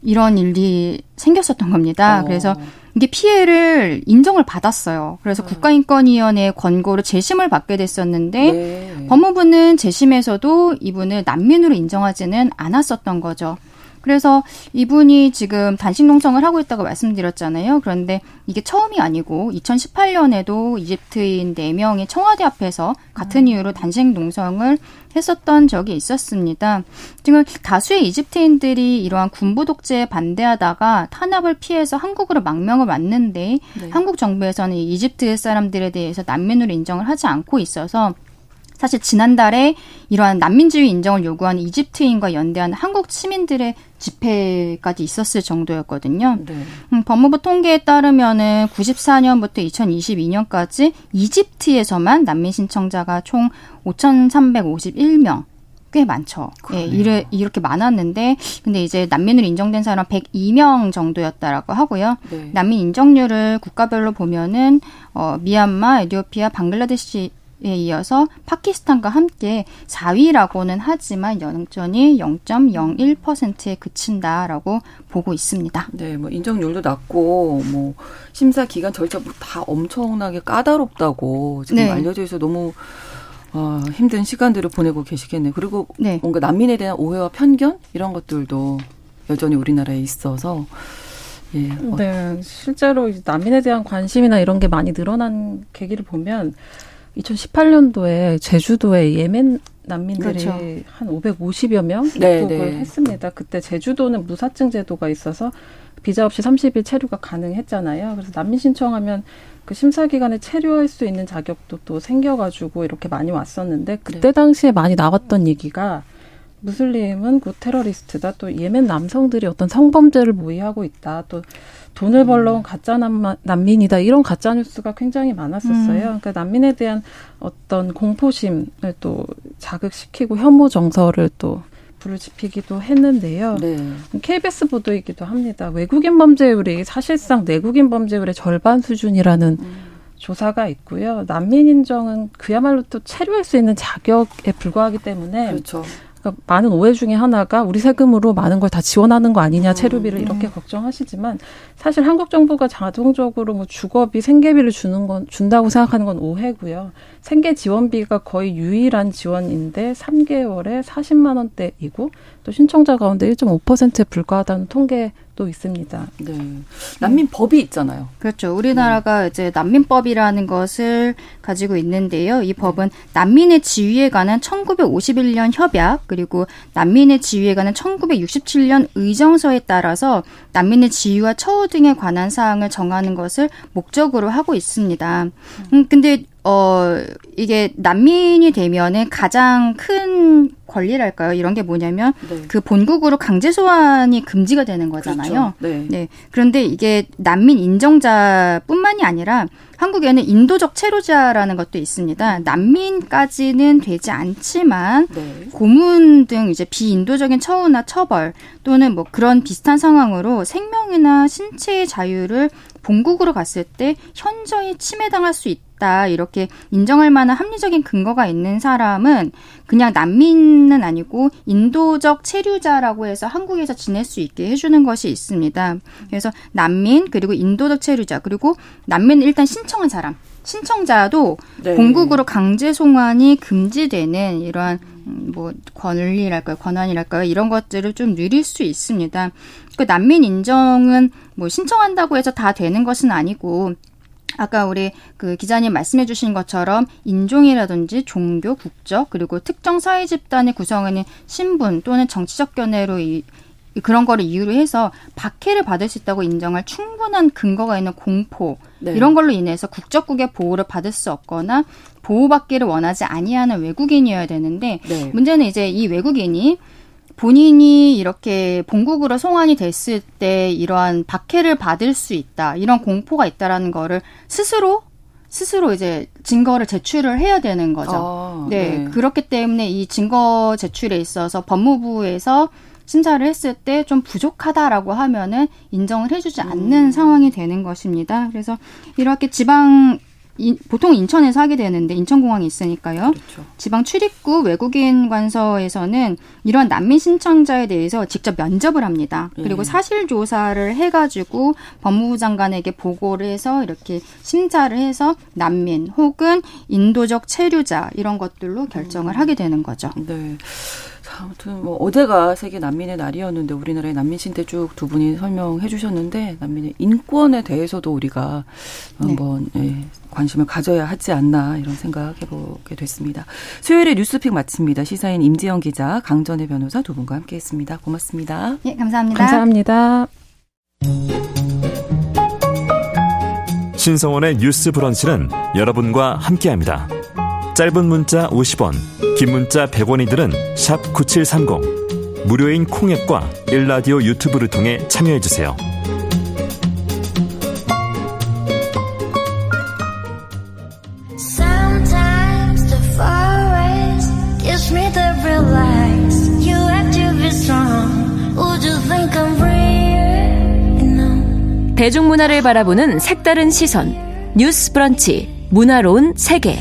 이런 일이 생겼었던 겁니다. 그래서 이게 피해를 인정을 받았어요. 그래서 국가인권위원회의 권고로 재심을 받게 됐었는데 네. 법무부는 재심에서도 이분을 난민으로 인정하지는 않았었던 거죠. 그래서 이분이 지금 단식 농성을 하고 있다고 말씀드렸잖아요. 그런데 이게 처음이 아니고 2018년에도 이집트인 4명이 청와대 앞에서 같은 이유로 단식 농성을 했었던 적이 있었습니다. 지금 다수의 이집트인들이 이러한 군부 독재에 반대하다가 탄압을 피해서 한국으로 망명을 왔는데 네. 한국 정부에서는 이집트 사람들에 대해서 난민으로 인정을 하지 않고 있어서 사실 지난달에 이러한 난민지위 인정을 요구하는 이집트인과 연대한 한국 시민들의 집회까지 있었을 정도였거든요. 네. 법무부 통계에 따르면은 94년부터 2022년까지 이집트에서만 난민 신청자가 총 5,351명. 꽤 많죠. 예, 이렇게 많았는데 근데 이제 난민으로 인정된 사람 102명 정도였다라고 하고요. 네. 난민 인정률을 국가별로 보면은 미얀마, 에티오피아, 방글라데시 에 이어서 파키스탄과 함께 4위라고는 하지만 여전히 0.01%에 그친다라고 보고 있습니다. 네, 뭐 인정률도 낮고 뭐 심사 기간 절차 다 엄청나게 까다롭다고 지금 네. 알려져 있어서 너무 힘든 시간들을 보내고 계시겠네요. 그리고 네. 뭔가 난민에 대한 오해와 편견 이런 것들도 여전히 우리나라에 있어서 예. 네, 실제로 난민에 대한 관심이나 이런 게 많이 늘어난 계기를 보면 2018년도에 제주도에 예멘 난민들이 그렇죠. 한 550여 명 입국을 했습니다. 그때 제주도는 무사증 제도가 있어서 비자 없이 30일 체류가 가능했잖아요. 그래서 난민 신청하면 그 심사 기간에 체류할 수 있는 자격도 또 생겨가지고 이렇게 많이 왔었는데 그때 당시에 많이 나왔던 얘기가 무슬림은 그 테러리스트다. 또 예멘 남성들이 어떤 성범죄를 모의하고 있다. 또 돈을 벌러 온 가짜 난민이다. 이런 가짜 뉴스가 굉장히 많았었어요. 그러니까 난민에 대한 어떤 공포심을 또 자극시키고 혐오 정서를 또 불을 지피기도 했는데요. 네. KBS 보도이기도 합니다. 외국인 범죄율이 사실상 내국인 범죄율의 절반 수준이라는 조사가 있고요. 난민 인정은 그야말로 또 체류할 수 있는 자격에 불과하기 때문에 그렇죠. 그러니까 많은 오해 중에 하나가 우리 세금으로 많은 걸 다 지원하는 거 아니냐 체류비를 이렇게 걱정하시지만 사실 한국 정부가 자동적으로 뭐 주거비, 생계비를 주는 건 준다고 생각하는 건 오해고요. 생계 지원비가 거의 유일한 지원인데 3개월에 40만 원대이고 또 신청자 가운데 1.5%에 불과하다는 통계도 있습니다. 네, 난민법이 있잖아요. 그렇죠. 우리나라가 이제 난민법이라는 것을 가지고 있는데요. 이 법은 난민의 지위에 관한 1951년 협약 그리고 난민의 지위에 관한 1967년 의정서에 따라서 난민의 지위와 처우 등에 관한 사항을 정하는 것을 목적으로 하고 있습니다. 근데 이게 난민이 되면은 가장 큰 권리랄까요? 이런 게 뭐냐면 그 본국으로 강제 소환이 금지가 되는 거잖아요. 그렇죠. 네. 그런데 이게 난민 인정자뿐만이 아니라 한국에는 인도적 체류자라는 것도 있습니다. 난민까지는 되지 않지만 고문 등 이제 비인도적인 처우나 처벌 또는 뭐 그런 비슷한 상황으로 생명이나 신체의 자유를 본국으로 갔을 때 현저히 침해당할 수 있다. 이렇게 인정할 만한 합리적인 근거가 있는 사람은 그냥 난민은 아니고 인도적 체류자라고 해서 한국에서 지낼 수 있게 해주는 것이 있습니다. 그래서 난민 그리고 인도적 체류자 그리고 난민은 일단 신청한 사람. 신청자도 본국으로 강제 송환이 금지되는 이러한 뭐 권리랄까요, 권한이랄까요 이런 것들을 좀 누릴 수 있습니다. 그 난민 인정은 뭐 신청한다고 해서 다 되는 것은 아니고 아까 우리 그 기자님 말씀해 주신 것처럼 인종이라든지 종교, 국적 그리고 특정 사회 집단의 구성원인 신분 또는 정치적 견해로 그런 거를 이유로 해서 박해를 받을 수 있다고 인정할 충분한 근거가 있는 공포 이런 걸로 인해서 국적국의 보호를 받을 수 없거나 보호받기를 원하지 아니하는 외국인이어야 되는데 문제는 이제 이 외국인이 본인이 이렇게 본국으로 송환이 됐을 때 이러한 박해를 받을 수 있다 이런 공포가 있다라는 거를 스스로 이제 증거를 제출을 해야 되는 거죠. 그렇기 때문에 이 증거 제출에 있어서 법무부에서 심사를 했을 때 좀 부족하다라고 하면은 인정을 해주지 않는 상황이 되는 것입니다. 그래서 이렇게 보통 인천에서 하게 되는데 인천공항이 있으니까요. 그렇죠. 지방 출입국 외국인 관서에서는 이런 난민 신청자에 대해서 직접 면접을 합니다. 그리고 사실 조사를 해가지고 법무부 장관에게 보고를 해서 이렇게 심사를 해서 난민 혹은 인도적 체류자 이런 것들로 결정을 하게 되는 거죠. 네. 아무튼 뭐 어제가 세계 난민의 날이었는데 우리나라의 난민 신대 쭉 두 분이 설명해 주셨는데 난민의 인권에 대해서도 우리가 한번 관심을 가져야 하지 않나 이런 생각해보게 됐습니다. 수요일에 뉴스픽 마칩니다. 시사인 임지영 기자, 강전혜 변호사 두 분과 함께했습니다. 고맙습니다. 예, 감사합니다. 감사합니다. 신성원의 뉴스 브런치는 여러분과 함께합니다. 짧은 문자 50원, 긴 문자 100원이들은 샵9730 무료인 콩앱과 일라디오 유튜브를 통해 참여해주세요. 대중문화를 바라보는 색다른 시선 뉴스 브런치 문화로운 세계.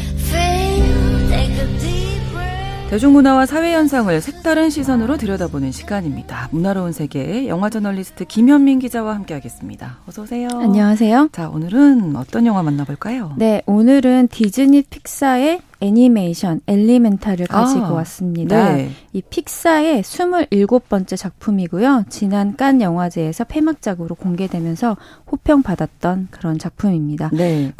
대중문화와 사회현상을 색다른 시선으로 들여다보는 시간입니다. 문화로운 세계의 영화저널리스트 김현민 기자와 함께하겠습니다. 어서 오세요. 안녕하세요. 자, 오늘은 어떤 영화 만나볼까요? 네, 오늘은 디즈니 픽사의 애니메이션 엘리멘탈을 가지고 왔습니다. 이 픽사의 27번째 작품이고요. 지난 칸 영화제에서 폐막작으로 공개되면서 호평받았던 그런 작품입니다.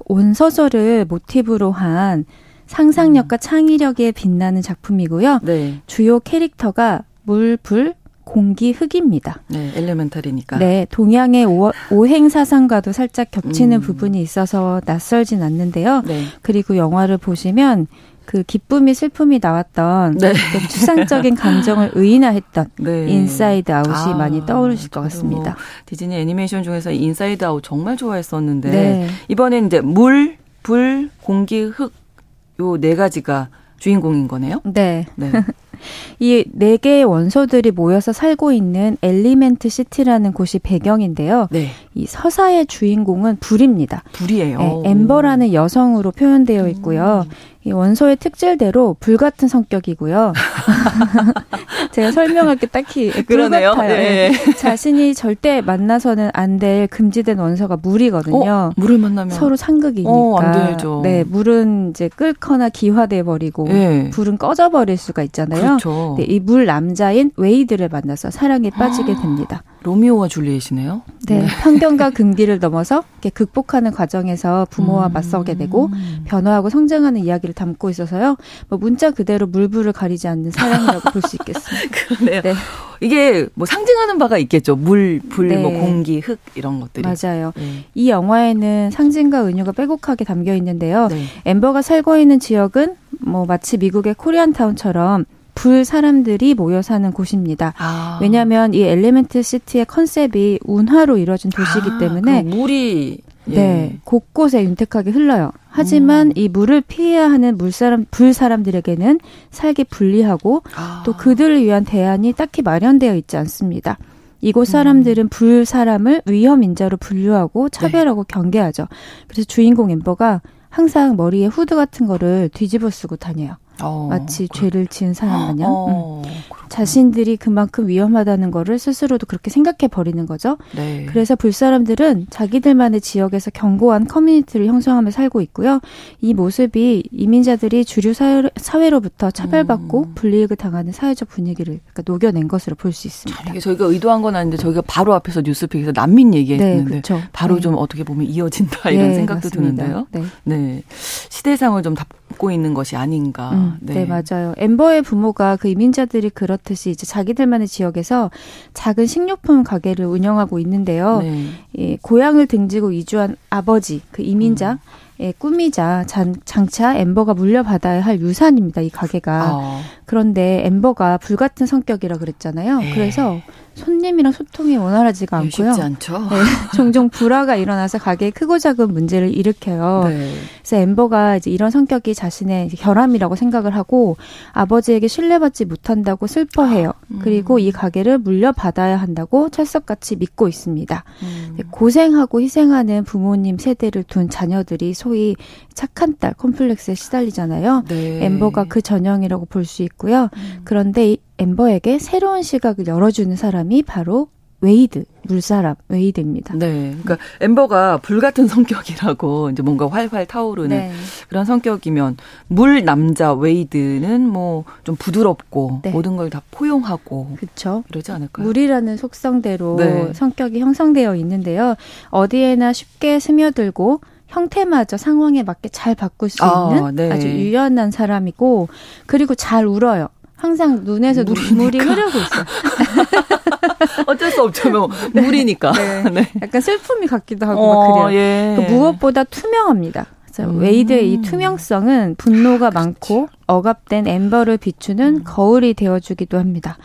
온 서서를 모티브로 한 상상력과 창의력에 빛나는 작품이고요. 네. 주요 캐릭터가 물, 불, 공기, 흙입니다. 네, 엘리멘탈이니까. 네, 동양의 오행 사상과도 살짝 겹치는 부분이 있어서 낯설진 않는데요. 네. 그리고 영화를 보시면 그 기쁨이 슬픔이 나왔던 네. 그 추상적인 감정을 의인화했던 네. 인사이드 아웃이 많이 떠오르실 것 같습니다. 디즈니 애니메이션 중에서 인사이드 아웃 정말 좋아했었는데 네. 이번엔 이제 물, 불, 공기, 흙 요 네 가지가 주인공인 거네요. 네. 네. 이 네 개의 원소들이 모여서 살고 있는 엘리멘트 시티라는 곳이 배경인데요. 네. 이 서사의 주인공은 불입니다. 불이에요. 네, 엠버라는 여성으로 표현되어 있고요. 이 원소의 특질대로 불 같은 성격이고요. 제가 설명할 게 딱히 불 같아요. 네. 자신이 절대 만나서는 안 될 금지된 원소가 물이거든요. 물을 만나면 서로 상극이니까. 안 되죠. 네, 물은 이제 끓거나 기화돼 버리고 네. 불은 꺼져 버릴 수가 있잖아요. 그렇죠. 네, 이 물 남자인 웨이드를 만나서 사랑에 빠지게 됩니다. 로미오와 줄리엣이네요. 네, 편견과 금기를 넘어서 극복하는 과정에서 부모와 맞서게 되고 변화하고 성장하는 이야기를 담고 있어서요. 뭐 문자 그대로 물불을 가리지 않는 사랑이라고 볼 수 있겠습니다. 그러네요. 네. 이게 뭐 상징하는 바가 있겠죠. 물, 불, 네. 뭐 공기, 흙 이런 것들이. 맞아요. 이 영화에는 상징과 은유가 빼곡하게 담겨 있는데요. 네. 엠버가 살고 있는 지역은 뭐 마치 미국의 코리안타운처럼 불 사람들이 모여 사는 곳입니다. 왜냐하면 이 엘리멘트 시티의 컨셉이 운하로 이루어진 도시이기 때문에 물이 예. 네 곳곳에 윤택하게 흘러요. 하지만 이 물을 피해야 하는 불 사람들에게는 살기 불리하고 또 그들을 위한 대안이 딱히 마련되어 있지 않습니다. 이곳 사람들은 불 사람을 위험 인자로 분류하고 차별하고 네. 경계하죠. 그래서 주인공 엠버가 항상 머리에 후드 같은 거를 뒤집어 쓰고 다녀요. 마치 죄를 지은 사람 마냥 자신들이 그만큼 위험하다는 거를 스스로도 그렇게 생각해버리는 거죠. 네. 그래서 불사람들은 자기들만의 지역에서 견고한 커뮤니티를 형성하며 살고 있고요. 이 모습이 이민자들이 주류 사회로부터 차별받고 불이익을 당하는 사회적 분위기를 그러니까 녹여낸 것으로 볼 수 있습니다. 이게 저희가 의도한 건 아닌데 저희가 바로 앞에서 뉴스픽에서 난민 얘기했는데 네, 그렇죠. 바로 네. 좀 어떻게 보면 이어진다 이런 네, 생각도 맞습니다. 드는데요. 네. 네. 시대상을 좀 담고 있는 것이 아닌가. 네. 네, 맞아요. 엠버의 부모가 그 이민자들이 그렇듯이 이제 자기들만의 지역에서 작은 식료품 가게를 운영하고 있는데요. 네. 예, 고향을 등지고 이주한 아버지, 그 이민자의 꿈이자 장차 엠버가 물려받아야 할 유산입니다. 이 가게가. 그런데 엠버가 불같은 성격이라 그랬잖아요. 네. 그래서 손님이랑 소통이 원활하지가 않고요. 쉽지 않죠. 네, 종종 불화가 일어나서 가게에 크고 작은 문제를 일으켜요. 네. 그래서 엠버가 이제 이런 성격이 자신의 결함이라고 생각을 하고 아버지에게 신뢰받지 못한다고 슬퍼해요. 그리고 이 가게를 물려받아야 한다고 철석같이 믿고 있습니다. 고생하고 희생하는 부모님 세대를 둔 자녀들이 소위 착한 딸 콤플렉스에 시달리잖아요. 네. 엠버가 그 전형이라고 볼 수 있고요. 그런데 이 엠버에게 새로운 시각을 열어주는 사람이 바로 웨이드, 물사람 웨이드입니다. 네, 그러니까 엠버가 불 같은 성격이라고 이제 뭔가 활활 타오르는 네. 그런 성격이면 물 남자 웨이드는 뭐 좀 부드럽고 네. 모든 걸 다 포용하고 그렇죠. 그러지 않을까요? 물이라는 속성대로 네. 성격이 형성되어 있는데요. 어디에나 쉽게 스며들고 형태마저 상황에 맞게 잘 바꿀 수 있는 네. 아주 유연한 사람이고 그리고 잘 울어요. 항상 눈에서 물이 흐르고 있어요. 어쩔 수 없죠. 뭐. 네. 물이니까. 네. 네. 약간 슬픔이 같기도 하고 막 그래요. 예. 또 무엇보다 투명합니다. 웨이드의 이 투명성은 분노가 많고 억압된 엠버를 비추는 거울이 되어주기도 합니다.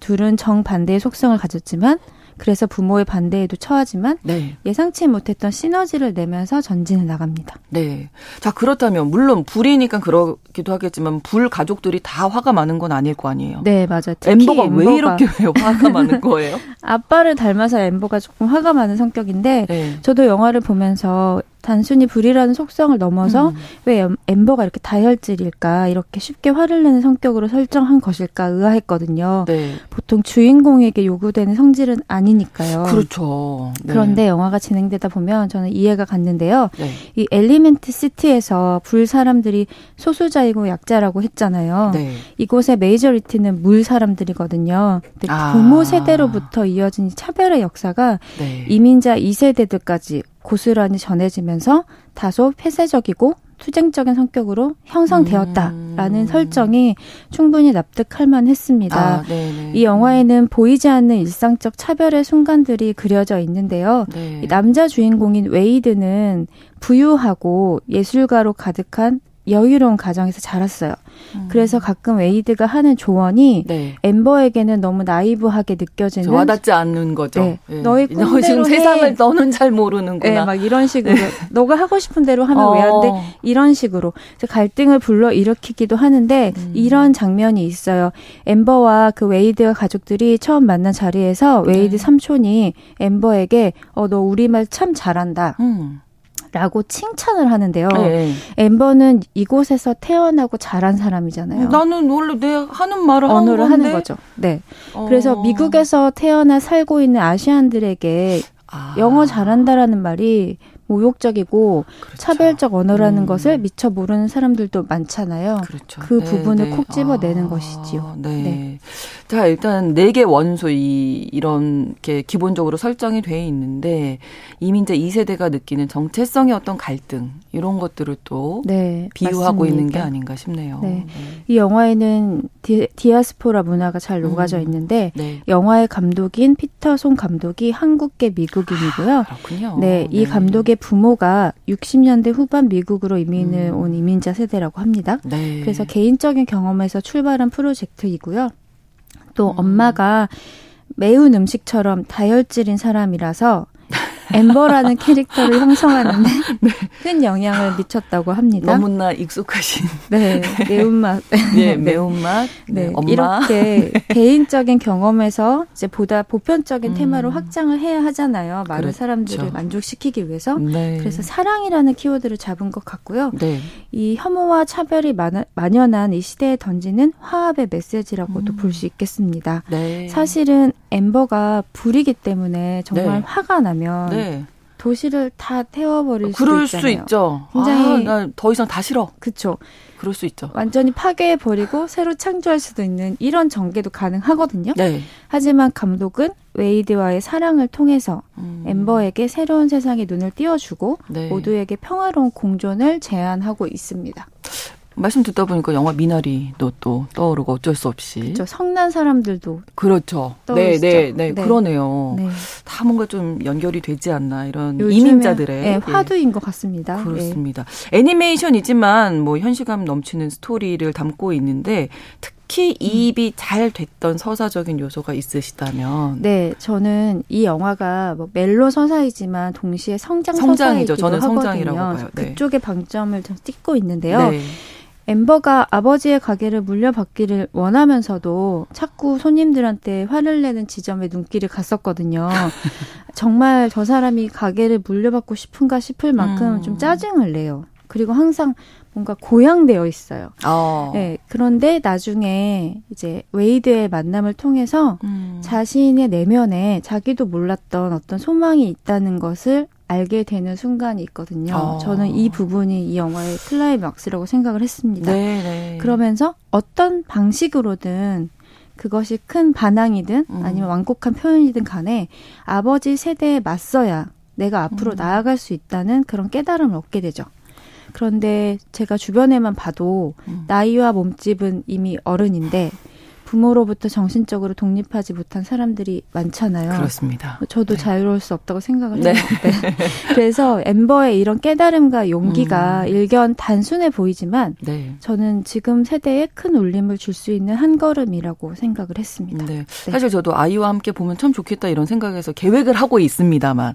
둘은 정반대의 속성을 가졌지만 그래서 부모의 반대에도 처하지만 네. 예상치 못했던 시너지를 내면서 전진해 나갑니다. 네. 자, 그렇다면 물론 불이니까 그러기도 하겠지만 불 가족들이 다 화가 많은 건 아닐 거 아니에요. 네, 맞아요. 특히 엠버가 왜 이렇게 화가 많은 거예요? 아빠를 닮아서 엠버가 조금 화가 많은 성격인데 네. 저도 영화를 보면서 단순히 불이라는 속성을 넘어서 왜 엠버가 이렇게 다혈질일까 이렇게 쉽게 화를 내는 성격으로 설정한 것일까 의아했거든요. 네. 보통 주인공에게 요구되는 성질은 아니니까요. 그렇죠. 네. 그런데 영화가 진행되다 보면 저는 이해가 갔는데요. 네. 이 엘리멘트 시티에서 불 사람들이 소수자이고 약자라고 했잖아요. 네. 이곳의 메이저리티는 물 사람들이거든요. 근데 부모 세대로부터 이어진 차별의 역사가 네. 이민자 2세대들까지 고스란히 전해지면서 다소 폐쇄적이고 투쟁적인 성격으로 형성되었다라는 설정이 충분히 납득할 만했습니다. 아, 이 영화에는 보이지 않는 일상적 차별의 순간들이 그려져 있는데요. 네. 남자 주인공인 웨이드는 부유하고 예술가로 가득한 여유로운 가정에서 자랐어요. 그래서 가끔 웨이드가 하는 조언이 엠버에게는 너무 나이브하게 느껴지는. 와닿지 않는 거죠. 네. 네. 너의 꿈대로 너 지금 해. 세상을 너는 잘 모르는구나. 네, 막 이런 식으로. 너가 하고 싶은 대로 하면 왜 안 돼? 이런 식으로. 갈등을 불러일으키기도 하는데 이런 장면이 있어요. 엠버와 그 웨이드와 가족들이 처음 만난 자리에서 웨이드 삼촌이 엠버에게 너 우리말 참 잘한다. 라고 칭찬을 하는데요. 네. 엠버는 이곳에서 태어나고 자란 사람이잖아요. 나는 원래 내 하는 말을 언어를 하는, 하는 거죠. 네. 그래서 미국에서 태어나 살고 있는 아시안들에게 영어 잘한다라는 말이 모욕적이고 그렇죠. 차별적 언어라는 것을 미처 모르는 사람들도 많잖아요. 그렇죠. 그 부분을 콕 집어내는 것이지요. 네. 네. 자, 일단 4개 원소 이렇게 기본적으로 설정이 돼 있는데 이민자 2세대가 느끼는 정체성의 어떤 갈등 이런 것들을 또 비유하고 맞습니다. 있는 게 아닌가 싶네요. 네. 이 영화에는 디아스포라 문화가 잘 녹아져 있는데 영화의 감독인 피터 송 감독이 한국계 미국인이고요. 그렇군요. 네, 이 감독의 부모가 60년대 후반 미국으로 이민을 온 이민자 세대라고 합니다. 네. 그래서 개인적인 경험에서 출발한 프로젝트이고요. 또 엄마가 매운 음식처럼 다혈질인 사람이라서 엠버라는 캐릭터를 형성하는데 큰 영향을 미쳤다고 합니다. 너무나 익숙하신. 네, 매운맛. 네, 매운맛. 네, 엄마. 이렇게 개인적인 경험에서 이제 보다 보편적인 테마로 확장을 해야 하잖아요. 많은 사람들을 만족시키기 위해서. 네. 그래서 사랑이라는 키워드를 잡은 것 같고요. 네. 이 혐오와 차별이 만연한 이 시대에 던지는 화합의 메시지라고도 볼 수 있겠습니다. 네. 사실은 엠버가 불이기 때문에 정말 화가 나면 도시를 다 태워버릴 수도 있잖아요. 그럴 수 있죠. 굉장히 난 더 이상 다 싫어. 그렇죠. 그럴 수 있죠. 완전히 파괴해버리고 새로 창조할 수도 있는 이런 전개도 가능하거든요. 네. 하지만 감독은 웨이드와의 사랑을 통해서 엠버에게 새로운 세상의 눈을 띄워주고 모두에게 평화로운 공존을 제안하고 있습니다. 말씀 듣다 보니까 영화 미나리도 또 떠오르고 어쩔 수 없이. 그렇죠. 성난 사람들도. 그렇죠. 떠오르시죠. 네. 그러네요. 네. 다 뭔가 좀 연결이 되지 않나 이런 이민자들의 화두인 것 같습니다. 그렇습니다. 애니메이션이지만 뭐 현실감 넘치는 스토리를 담고 있는데 특히 이입이 잘 됐던 서사적인 요소가 있으시다면. 네, 저는 이 영화가 뭐 멜로 서사이지만 동시에 성장이죠. 저는 성장이라고 봐요. 네. 그쪽에 방점을 좀 찍고 있는데요. 네. 엠버가 아버지의 가게를 물려받기를 원하면서도 자꾸 손님들한테 화를 내는 지점에 눈길을 갔었거든요. 정말 저 사람이 가게를 물려받고 싶은가 싶을 만큼 좀 짜증을 내요. 그리고 항상 뭔가 고양되어 있어요. 네, 그런데 나중에 이제 웨이드의 만남을 통해서 자신의 내면에 자기도 몰랐던 어떤 소망이 있다는 것을 알게 되는 순간이 있거든요. 저는 이 부분이 이 영화의 클라이맥스라고 생각을 했습니다. 네네. 그러면서 어떤 방식으로든 그것이 큰 반항이든 아니면 완곡한 표현이든 간에 아버지 세대에 맞서야 내가 앞으로 나아갈 수 있다는 그런 깨달음을 얻게 되죠. 그런데 제가 주변에만 봐도 나이와 몸집은 이미 어른인데 부모로부터 정신적으로 독립하지 못한 사람들이 많잖아요. 그렇습니다. 저도 자유로울 수 없다고 생각을 했는데 그래서 엠버의 이런 깨달음과 용기가 일견 단순해 보이지만 저는 지금 세대에 큰 울림을 줄 수 있는 한 걸음이라고 생각을 했습니다. 네. 사실 저도 아이와 함께 보면 참 좋겠다 이런 생각에서 계획을 하고 있습니다만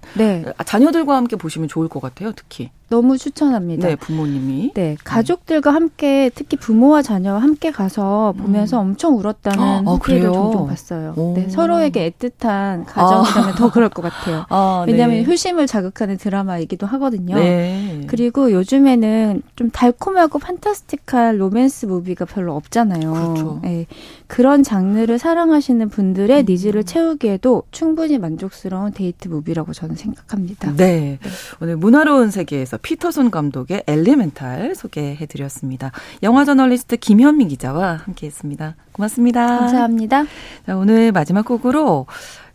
자녀들과 함께 보시면 좋을 것 같아요. 특히. 너무 추천합니다. 네, 부모님이. 네, 가족들과 함께 특히 부모와 자녀와 함께 가서 보면서 엄청 울었다는 후기를 종종 봤어요. 네, 서로에게 애틋한 가정이라면 더 그럴 것 같아요. 왜냐하면 효심을 자극하는 드라마이기도 하거든요. 네. 그리고 요즘에는 좀 달콤하고 판타스틱한 로맨스 무비가 별로 없잖아요. 그렇죠. 네, 그런 장르를 사랑하시는 분들의 니즈를 채우기에도 충분히 만족스러운 데이트 무비라고 저는 생각합니다. 네, 오늘 문화로운 세계에서 피터손 감독의 엘리멘탈 소개해드렸습니다. 영화 저널리스트 김현미 기자와 함께했습니다. 고맙습니다. 감사합니다. 자, 오늘 마지막 곡으로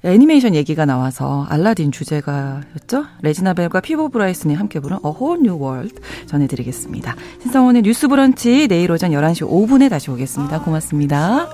애니메이션 얘기가 나와서 알라딘 주제가였죠? 레지나벨과 피보 브라이슨이 함께 부른 A Whole New World 전해드리겠습니다. 신성원의 뉴스 브런치 내일 오전 11시 5분에 다시 오겠습니다. 고맙습니다.